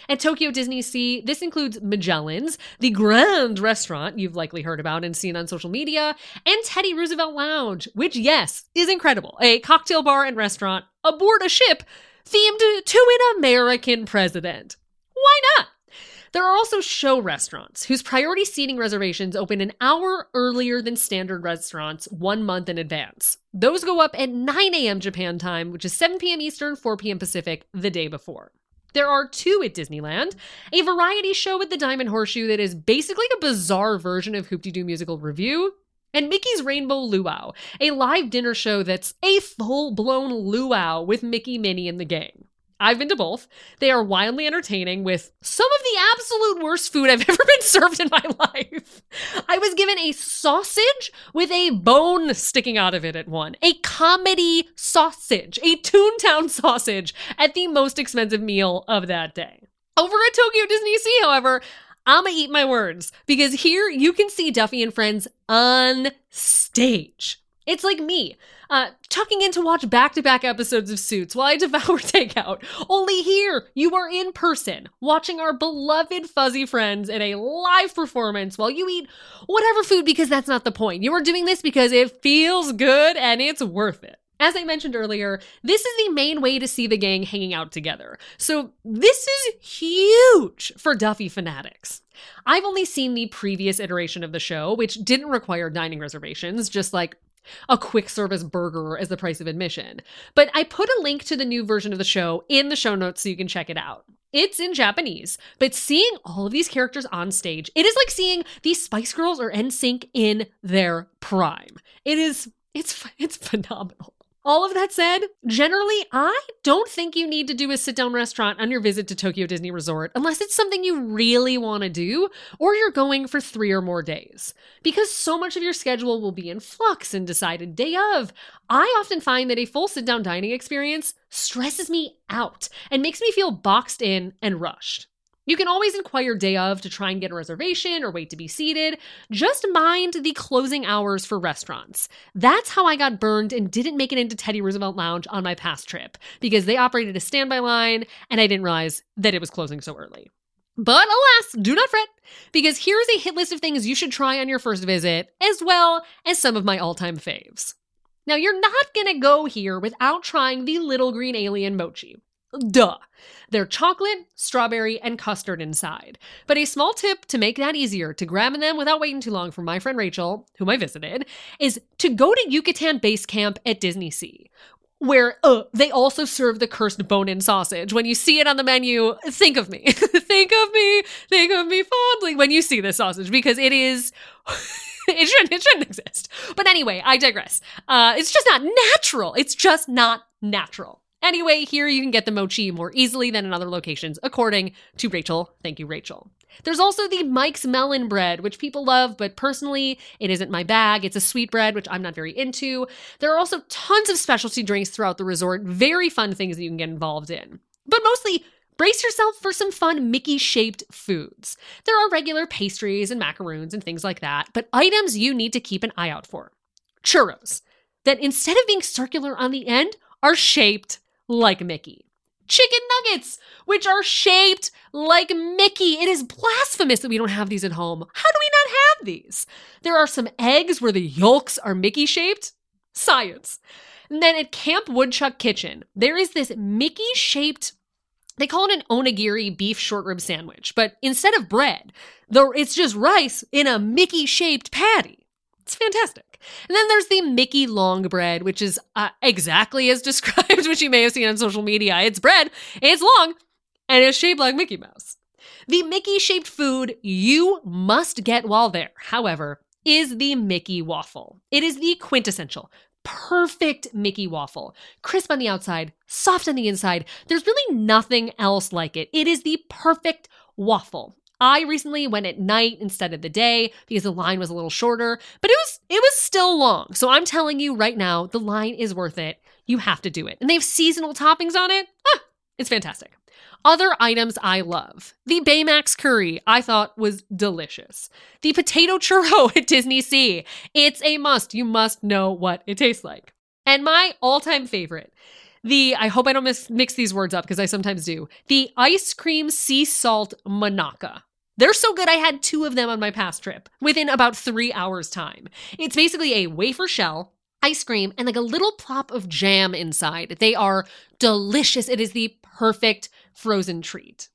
At Tokyo Disney Sea, this includes Magellan's, the Grand Restaurant you've likely heard about and seen on social media, and Teddy Roosevelt Lounge, which, yes, is incredible, a cocktail bar and restaurant aboard a ship themed to an American president. Why not? There are also show restaurants, whose priority seating reservations open an hour earlier than standard restaurants 1 month in advance. Those go up at 9 a.m. Japan time, which is 7 p.m. Eastern, 4 p.m. Pacific, the day before. There are two at Disneyland, a variety show with the Diamond Horseshoe that is basically a bizarre version of Hoop-Dee-Doo Musical Revue, and Mickey's Rainbow Luau, a live dinner show that's a full-blown luau with Mickey, Minnie, and the gang. I've been to both. They are wildly entertaining with some of the absolute worst food I've ever been served in my life. I was given a sausage with a bone sticking out of it at one, a comedy sausage, a Toontown sausage at the most expensive meal of that day. Over at Tokyo Disney Sea, however, I'ma eat my words because here you can see Duffy and Friends on stage. It's like me, tucking in to watch back-to-back episodes of Suits while I devour takeout. Only here, you are in person, watching our beloved fuzzy friends in a live performance while you eat whatever food, because that's not the point. You are doing this because it feels good and it's worth it. As I mentioned earlier, this is the main way to see the gang hanging out together. So this is huge for Duffy fanatics. I've only seen the previous iteration of the show, which didn't require dining reservations, just like a quick service burger as the price of admission. But I put a link to the new version of the show in the show notes so you can check it out. It's in Japanese, but seeing all of these characters on stage, it is like seeing the Spice Girls or NSYNC in their prime. It's phenomenal. All of that said, generally, I don't think you need to do a sit-down restaurant on your visit to Tokyo Disney Resort unless it's something you really want to do or you're going for 3 or more days. Because so much of your schedule will be in flux and decided day of, I often find that a full sit-down dining experience stresses me out and makes me feel boxed in and rushed. You can always inquire day of to try and get a reservation or wait to be seated. Just mind the closing hours for restaurants. That's how I got burned and didn't make it into Teddy Roosevelt Lounge on my past trip because they operated a standby line and I didn't realize that it was closing so early. But alas, do not fret, because here's a hit list of things you should try on your first visit, as well as some of my all-time faves. Now, you're not gonna go here without trying the Little Green Alien Mochi. Duh. They're chocolate, strawberry, and custard inside. But a small tip to make that easier to grab them without waiting too long from my friend Rachel, whom I visited, is to go to Yucatan Base Camp at Disney Sea, where they also serve the cursed bone-in sausage. When you see it on the menu, think of me. Think of me fondly when you see this sausage, because it is... It shouldn't exist. But anyway, I digress. It's just not natural. Anyway, here you can get the mochi more easily than in other locations, according to Rachel. Thank you, Rachel. There's also the Mike's Melon Bread, which people love, but personally, it isn't my bag. It's a sweet bread, which I'm not very into. There are also tons of specialty drinks throughout the resort, very fun things that you can get involved in. But mostly, brace yourself for some fun Mickey-shaped foods. There are regular pastries and macaroons and things like that, but items you need to keep an eye out for. Churros, that instead of being circular on the end, are shaped like Mickey. Chicken nuggets, which are shaped like Mickey. It is blasphemous that we don't have these at home. How do we not have these? There are some eggs where the yolks are Mickey-shaped. Science. And then at Camp Woodchuck Kitchen, there is this Mickey-shaped, they call it an onigiri beef short rib sandwich, but instead of bread, though, it's just rice in a Mickey-shaped patty. It's fantastic. And then there's the Mickey long bread, which is exactly as described, which you may have seen on social media. It's bread, it's long, and it's shaped like Mickey Mouse. The Mickey-shaped food you must get while there, however, is the Mickey waffle. It is the quintessential, perfect Mickey waffle. Crisp on the outside, soft on the inside. There's really nothing else like it. It is the perfect waffle. I recently went at night instead of the day because the line was a little shorter, but it was still long. So I'm telling you right now, the line is worth it. You have to do it. And they have seasonal toppings on it. It's fantastic. Other items I love. The Baymax curry I thought was delicious. The potato churro at Disney Sea. It's a must. You must know what it tastes like. And my all-time favorite, I hope I don't mix these words up because I sometimes do, the ice cream sea salt Manaka. They're so good, I had two of them on my past trip within about 3 hours' time. It's basically a wafer shell, ice cream, and like a little plop of jam inside. They are delicious. It is the perfect frozen treat.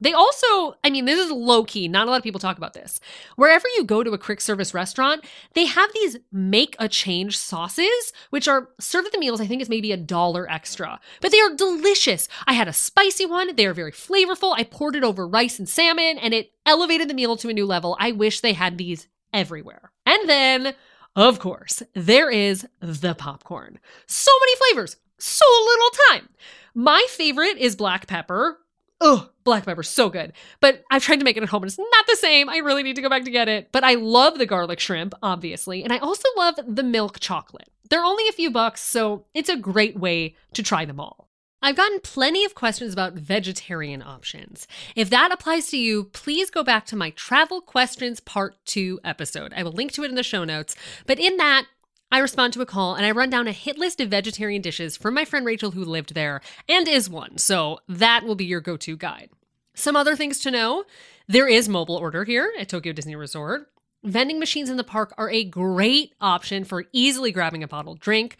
They also, this is low-key. Not a lot of people talk about this. Wherever you go to a quick service restaurant, they have these make-a-change sauces, which are served at the meals. I think it's maybe $1 extra. But they are delicious. I had a spicy one. They are very flavorful. I poured it over rice and salmon, and it elevated the meal to a new level. I wish they had these everywhere. And then, of course, there is the popcorn. So many flavors. So little time. My favorite is black pepper. Oh, black pepper, so good. But I've tried to make it at home and it's not the same. I really need to go back to get it. But I love the garlic shrimp, obviously. And I also love the milk chocolate. They're only a few bucks, so it's a great way to try them all. I've gotten plenty of questions about vegetarian options. If that applies to you, please go back to my Travel Questions Part 2 episode. I will link to it in the show notes. But in that, I respond to a call and I run down a hit list of vegetarian dishes from my friend Rachel, who lived there and is one. So that will be your go-to guide. Some other things to know. There is mobile order here at Tokyo Disney Resort. Vending machines in the park are a great option for easily grabbing a bottled drink.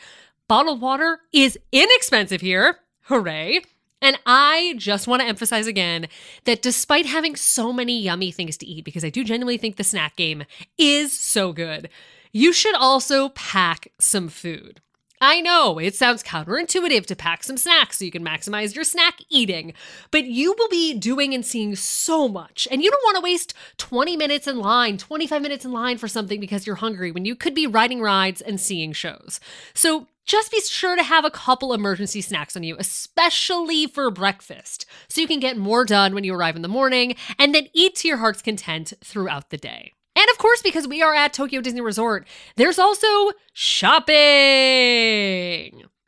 Bottled water is inexpensive here. Hooray. And I just want to emphasize again that despite having so many yummy things to eat, because I do genuinely think the snack game is so good, you should also pack some food. I know it sounds counterintuitive to pack some snacks so you can maximize your snack eating, but you will be doing and seeing so much, and you don't want to waste 20 minutes in line, 25 minutes in line for something because you're hungry when you could be riding rides and seeing shows. So just be sure to have a couple emergency snacks on you, especially for breakfast, so you can get more done when you arrive in the morning and then eat to your heart's content throughout the day. And of course, because we are at Tokyo Disney Resort, there's also shopping.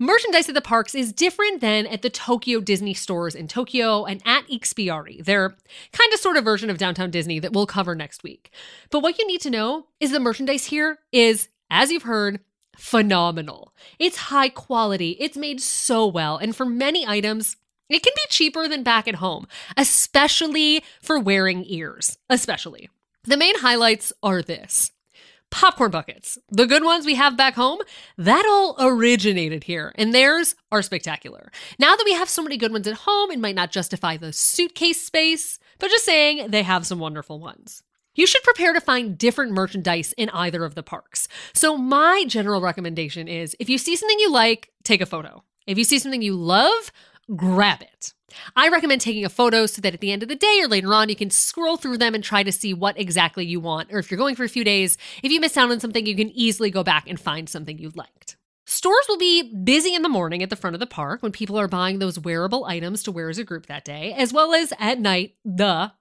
Merchandise at the parks is different than at the Tokyo Disney stores in Tokyo and at Ikspiari, their kind of sort of version of Downtown Disney that we'll cover next week. But what you need to know is the merchandise here is, as you've heard, phenomenal. It's high quality, it's made so well, and for many items, It can be cheaper than back at home, especially for wearing ears, especially. The main highlights are this. Popcorn buckets, the good ones we have back home, that all originated here, and theirs are spectacular. Now that we have so many good ones at home, it might not justify the suitcase space, but just saying they have some wonderful ones. You should prepare to find different merchandise in either of the parks. So my general recommendation is if you see something you like, take a photo. If you see something you love, grab it. I recommend taking a photo so that at the end of the day or later on, you can scroll through them and try to see what exactly you want. Or if you're going for a few days, if you miss out on something, you can easily go back and find something you liked. Stores will be busy in the morning at the front of the park when people are buying those wearable items to wear as a group that day, as well as at night,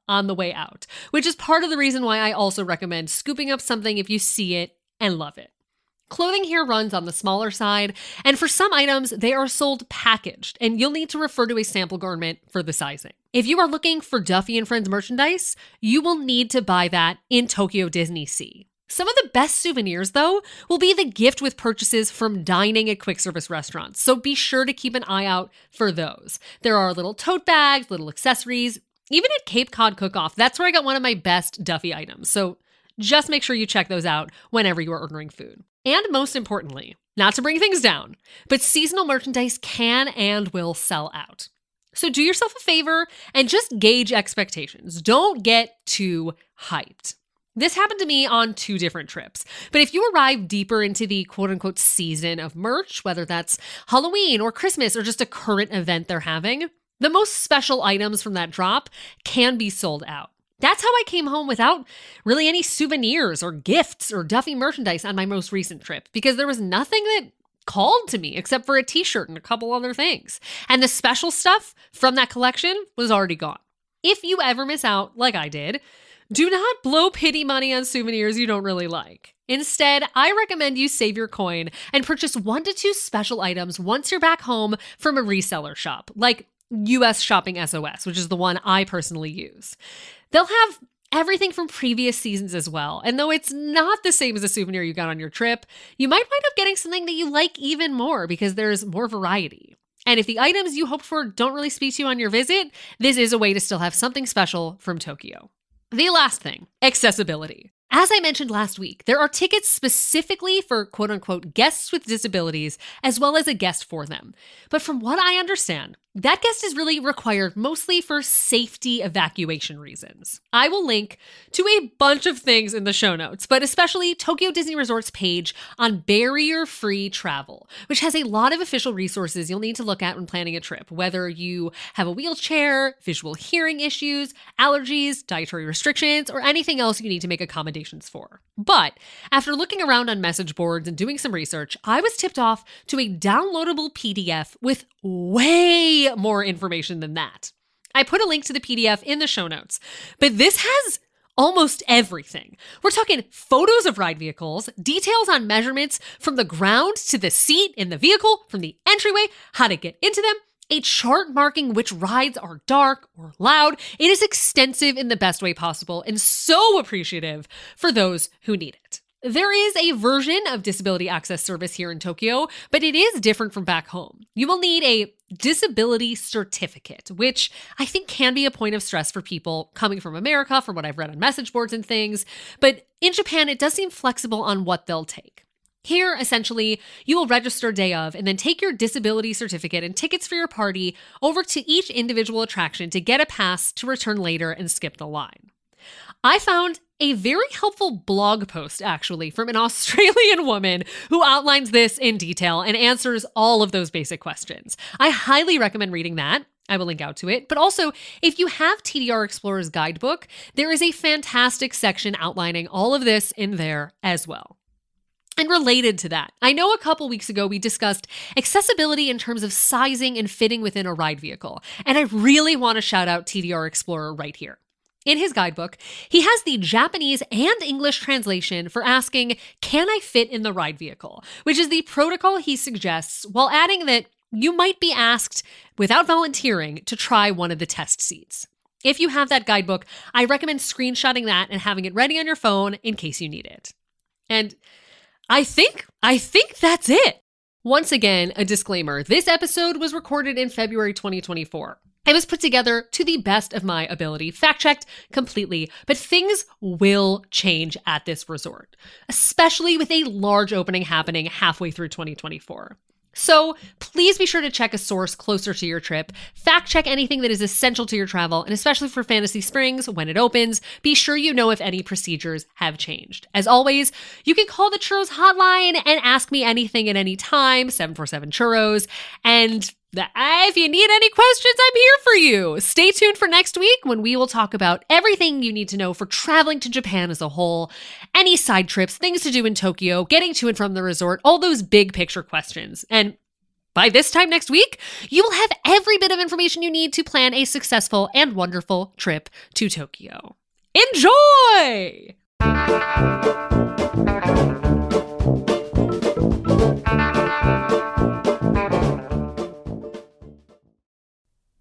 on the way out, which is part of the reason why I also recommend scooping up something if you see it and love it. Clothing here runs on the smaller side, and for some items, they are sold packaged, and you'll need to refer to a sample garment for the sizing. If you are looking for Duffy and Friends merchandise, you will need to buy that in Tokyo Disney Sea. Some of the best souvenirs, though, will be the gift with purchases from dining at quick service restaurants, so be sure to keep an eye out for those. There are little tote bags, little accessories, even at Cape Cod Cook-Off, that's where I got one of my best Duffy items, so just make sure you check those out whenever you are ordering food. And most importantly, not to bring things down, but seasonal merchandise can and will sell out. So do yourself a favor and just gauge expectations. Don't get too hyped. This happened to me on two different trips, but if you arrive deeper into the quote-unquote season of merch, whether that's Halloween or Christmas or just a current event they're having, the most special items from that drop can be sold out. That's how I came home without really any souvenirs or gifts or Duffy merchandise on my most recent trip, because there was nothing that called to me except for a t-shirt and a couple other things. And the special stuff from that collection was already gone. If you ever miss out, like I did, do not blow pity money on souvenirs you don't really like. Instead, I recommend you save your coin and purchase 1 to 2 special items once you're back home from a reseller shop, like US Shopping SOS, which is the one I personally use. They'll have everything from previous seasons as well, and though it's not the same as a souvenir you got on your trip, you might wind up getting something that you like even more because there's more variety. And if the items you hoped for don't really speak to you on your visit, this is a way to still have something special from Tokyo. The last thing, accessibility. As I mentioned last week, there are tickets specifically for quote-unquote guests with disabilities, as well as a guest for them. But from what I understand, that guest is really required mostly for safety evacuation reasons. I will link to a bunch of things in the show notes, but especially Tokyo Disney Resort's page on barrier-free travel, which has a lot of official resources you'll need to look at when planning a trip, whether you have a wheelchair, visual hearing issues, allergies, dietary restrictions, or anything else you need to make accommodations for. But after looking around on message boards and doing some research, I was tipped off to a downloadable PDF with way more information than that. I put a link to the PDF in the show notes, but this has almost everything. We're talking photos of ride vehicles, details on measurements from the ground to the seat in the vehicle, from the entryway, how to get into them, a chart marking which rides are dark or loud. It is extensive in the best way possible and so appreciative for those who need it. There is a version of disability access service here in Tokyo, but it is different from back home. You will need a disability certificate, which I think can be a point of stress for people coming from America, from what I've read on message boards and things. But in Japan, it does seem flexible on what they'll take. Here, essentially, you will register day of and then take your disability certificate and tickets for your party over to each individual attraction to get a pass to return later and skip the line. I found a very helpful blog post, actually, from an Australian woman who outlines this in detail and answers all of those basic questions. I highly recommend reading that. I will link out to it. But also, if you have TDR Explorer's guidebook, there is a fantastic section outlining all of this in there as well. And related to that, I know a couple weeks ago we discussed accessibility in terms of sizing and fitting within a ride vehicle, and I really want to shout out TDR Explorer right here. In his guidebook, he has the Japanese and English translation for asking, "Can I fit in the ride vehicle?" which is the protocol he suggests, while adding that you might be asked, without volunteering, to try one of the test seats. If you have that guidebook, I recommend screenshotting that and having it ready on your phone in case you need it. And I think that's it. Once again, a disclaimer, this episode was recorded in February 2024. It was put together to the best of my ability, fact-checked completely, but things will change at this resort, especially with a large opening happening halfway through 2024. So please be sure to check a source closer to your trip, fact-check anything that is essential to your travel, and especially for Fantasy Springs, when it opens, be sure you know if any procedures have changed. As always, you can call the Churros hotline and ask me anything at any time, 747-CHURROS, and if you need any questions, I'm here for you. Stay tuned for next week when we will talk about everything you need to know for traveling to Japan as a whole, any side trips, things to do in Tokyo, getting to and from the resort, all those big picture questions. And by this time next week, you will have every bit of information you need to plan a successful and wonderful trip to Tokyo. Enjoy!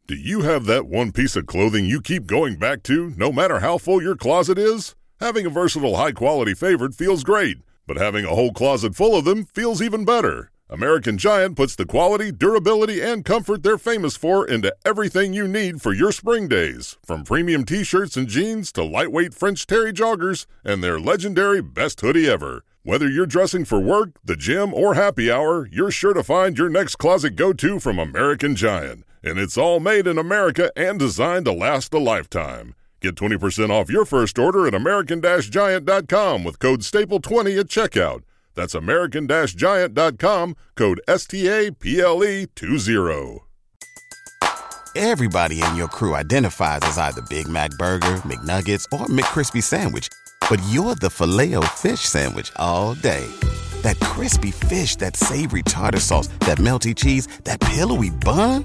Do you have that one piece of clothing you keep going back to, no matter how full your closet is? Having a versatile, high-quality favorite feels great, but having a whole closet full of them feels even better. American Giant puts the quality, durability, and comfort they're famous for into everything you need for your spring days, from premium t-shirts and jeans to lightweight French terry joggers and their legendary best hoodie ever. Whether you're dressing for work, the gym, or happy hour, you're sure to find your next closet go-to from American Giant. And it's all made in America and designed to last a lifetime. Get 20% off your first order at American-Giant.com with code STAPLE20 at checkout. That's American-Giant.com, code STAPLE20. Everybody in your crew identifies as either Big Mac Burger, McNuggets, or McCrispy Sandwich, but you're the Filet-O-Fish Sandwich all day. That crispy fish, that savory tartar sauce, that melty cheese, that pillowy bun...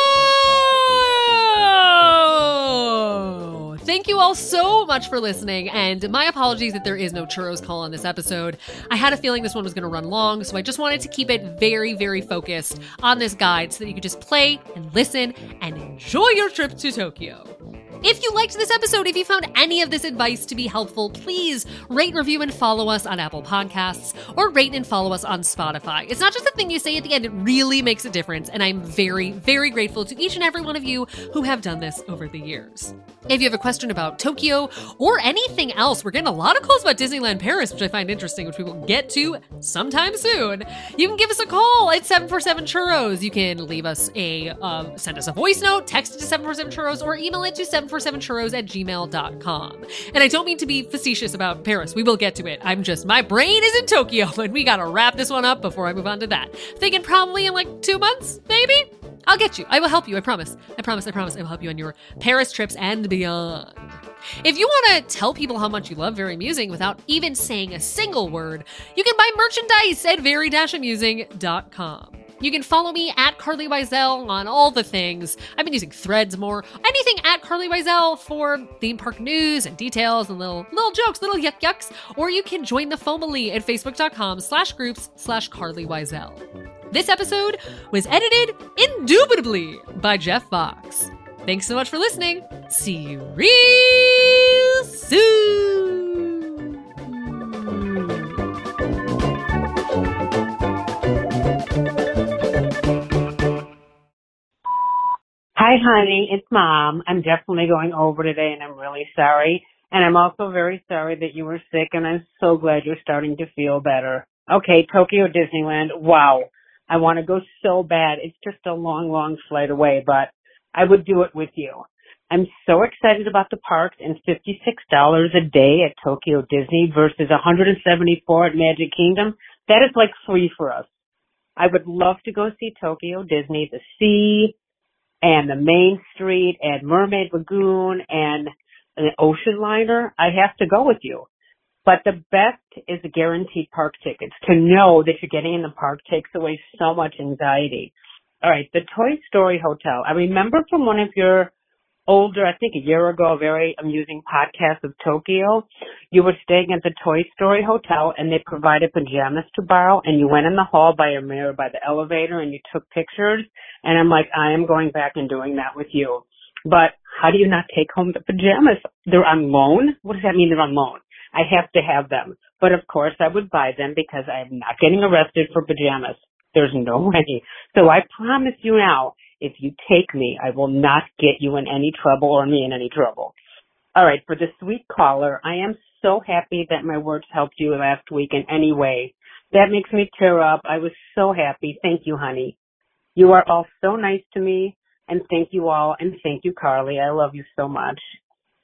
Thank you all so much for listening, and my apologies that there is no Churros Call on this episode. I had a feeling this one was going to run long, so I just wanted to keep it very, very focused on this guide so that you could just play and listen and enjoy your trip to Tokyo. If you liked this episode, if you found any of this advice to be helpful, please rate, review, and follow us on Apple Podcasts or rate and follow us on Spotify. It's not just the thing you say at the end, it really makes a difference, and I'm very, very grateful to each and every one of you who have done this over the years. If you have a question about Tokyo or anything else, we're getting a lot of calls about Disneyland Paris, which I find interesting, which we will get to sometime soon. You can give us a call at 747-CHURROS. You can leave us send us a voice note, text it to 747-CHURROS, or email it to 747churros at gmail.com. And I don't mean to be facetious about Paris. We will get to it. My brain is in Tokyo, and we gotta wrap this one up before I move on to that. Thinking probably in like 2 months, maybe? I'll get you. I will help you. I promise. I promise. I will help you on your Paris trips and beyond. If you want to tell people how much you love Very Amusing without even saying a single word, you can buy merchandise at very-amusing.com. You can follow me at Carlye Wisel on all the things. I've been using Threads more. Anything at Carlye Wisel for theme park news and details and little jokes, little yuck-yucks. Or you can join the family at facebook.com/groups/Carlye Wisel. This episode was edited indubitably by Jeff Fox. Thanks so much for listening. See you real soon. Hi, honey. It's Mom. I'm definitely going over today, and I'm really sorry. And I'm also very sorry that you were sick, and I'm so glad you're starting to feel better. Okay, Tokyo Disneyland. Wow. I want to go so bad. It's just a long, long flight away, but I would do it with you. I'm so excited about the parks and $56 a day at Tokyo Disney versus $174 at Magic Kingdom. That is like free for us. I would love to go see Tokyo Disney, the sea and the Main Street and Mermaid Lagoon and an ocean liner. I have to go with you. But the best is the guaranteed park tickets. To know that you're getting in the park takes away so much anxiety. All right, the Toy Story Hotel. I remember from one of your older, I think a year ago, a very amusing podcast of Tokyo. You were staying at the Toy Story Hotel, and they provided pajamas to borrow, and you went in the hall by a mirror by the elevator, and you took pictures. And I'm like, I am going back and doing that with you. But how do you not take home the pajamas? They're on loan? What does that mean they're on loan? I have to have them. But, of course, I would buy them because I'm not getting arrested for pajamas. There's no way. So I promise you now, if you take me, I will not get you in any trouble or me in any trouble. All right, for the sweet caller, I am so happy that my words helped you last week in any way. That makes me tear up. I was so happy. Thank you, honey. You are all so nice to me, and thank you all, and thank you, Carlye. I love you so much.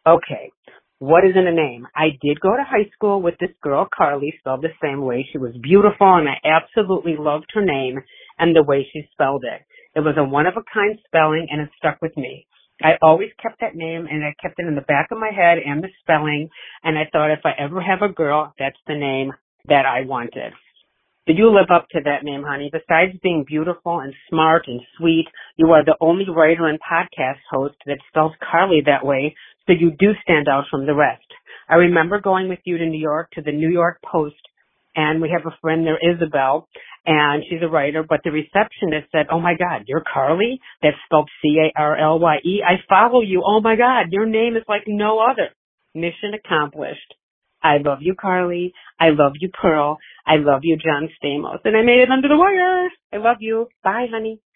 Okay, what is in a name? I did go to high school with this girl, Carlye, spelled the same way. She was beautiful, and I absolutely loved her name and the way she spelled it. It was a one-of-a-kind spelling, and it stuck with me. I always kept that name, and I kept it in the back of my head and the spelling, and I thought if I ever have a girl, that's the name that I wanted. But you live up to that name, honey. Besides being beautiful and smart and sweet, you are the only writer and podcast host that spells Carlye that way, so you do stand out from the rest. I remember going with you to New York, to the New York Post, and we have a friend there, Isabel, and she's a writer, but the receptionist said, oh, my God, you're Carlye? That's spelled Carlye. I follow you. Oh, my God, your name is like no other. Mission accomplished. I love you, Carlye. I love you, Pearl. I love you, John Stamos. And I made it under the wire. I love you. Bye, honey.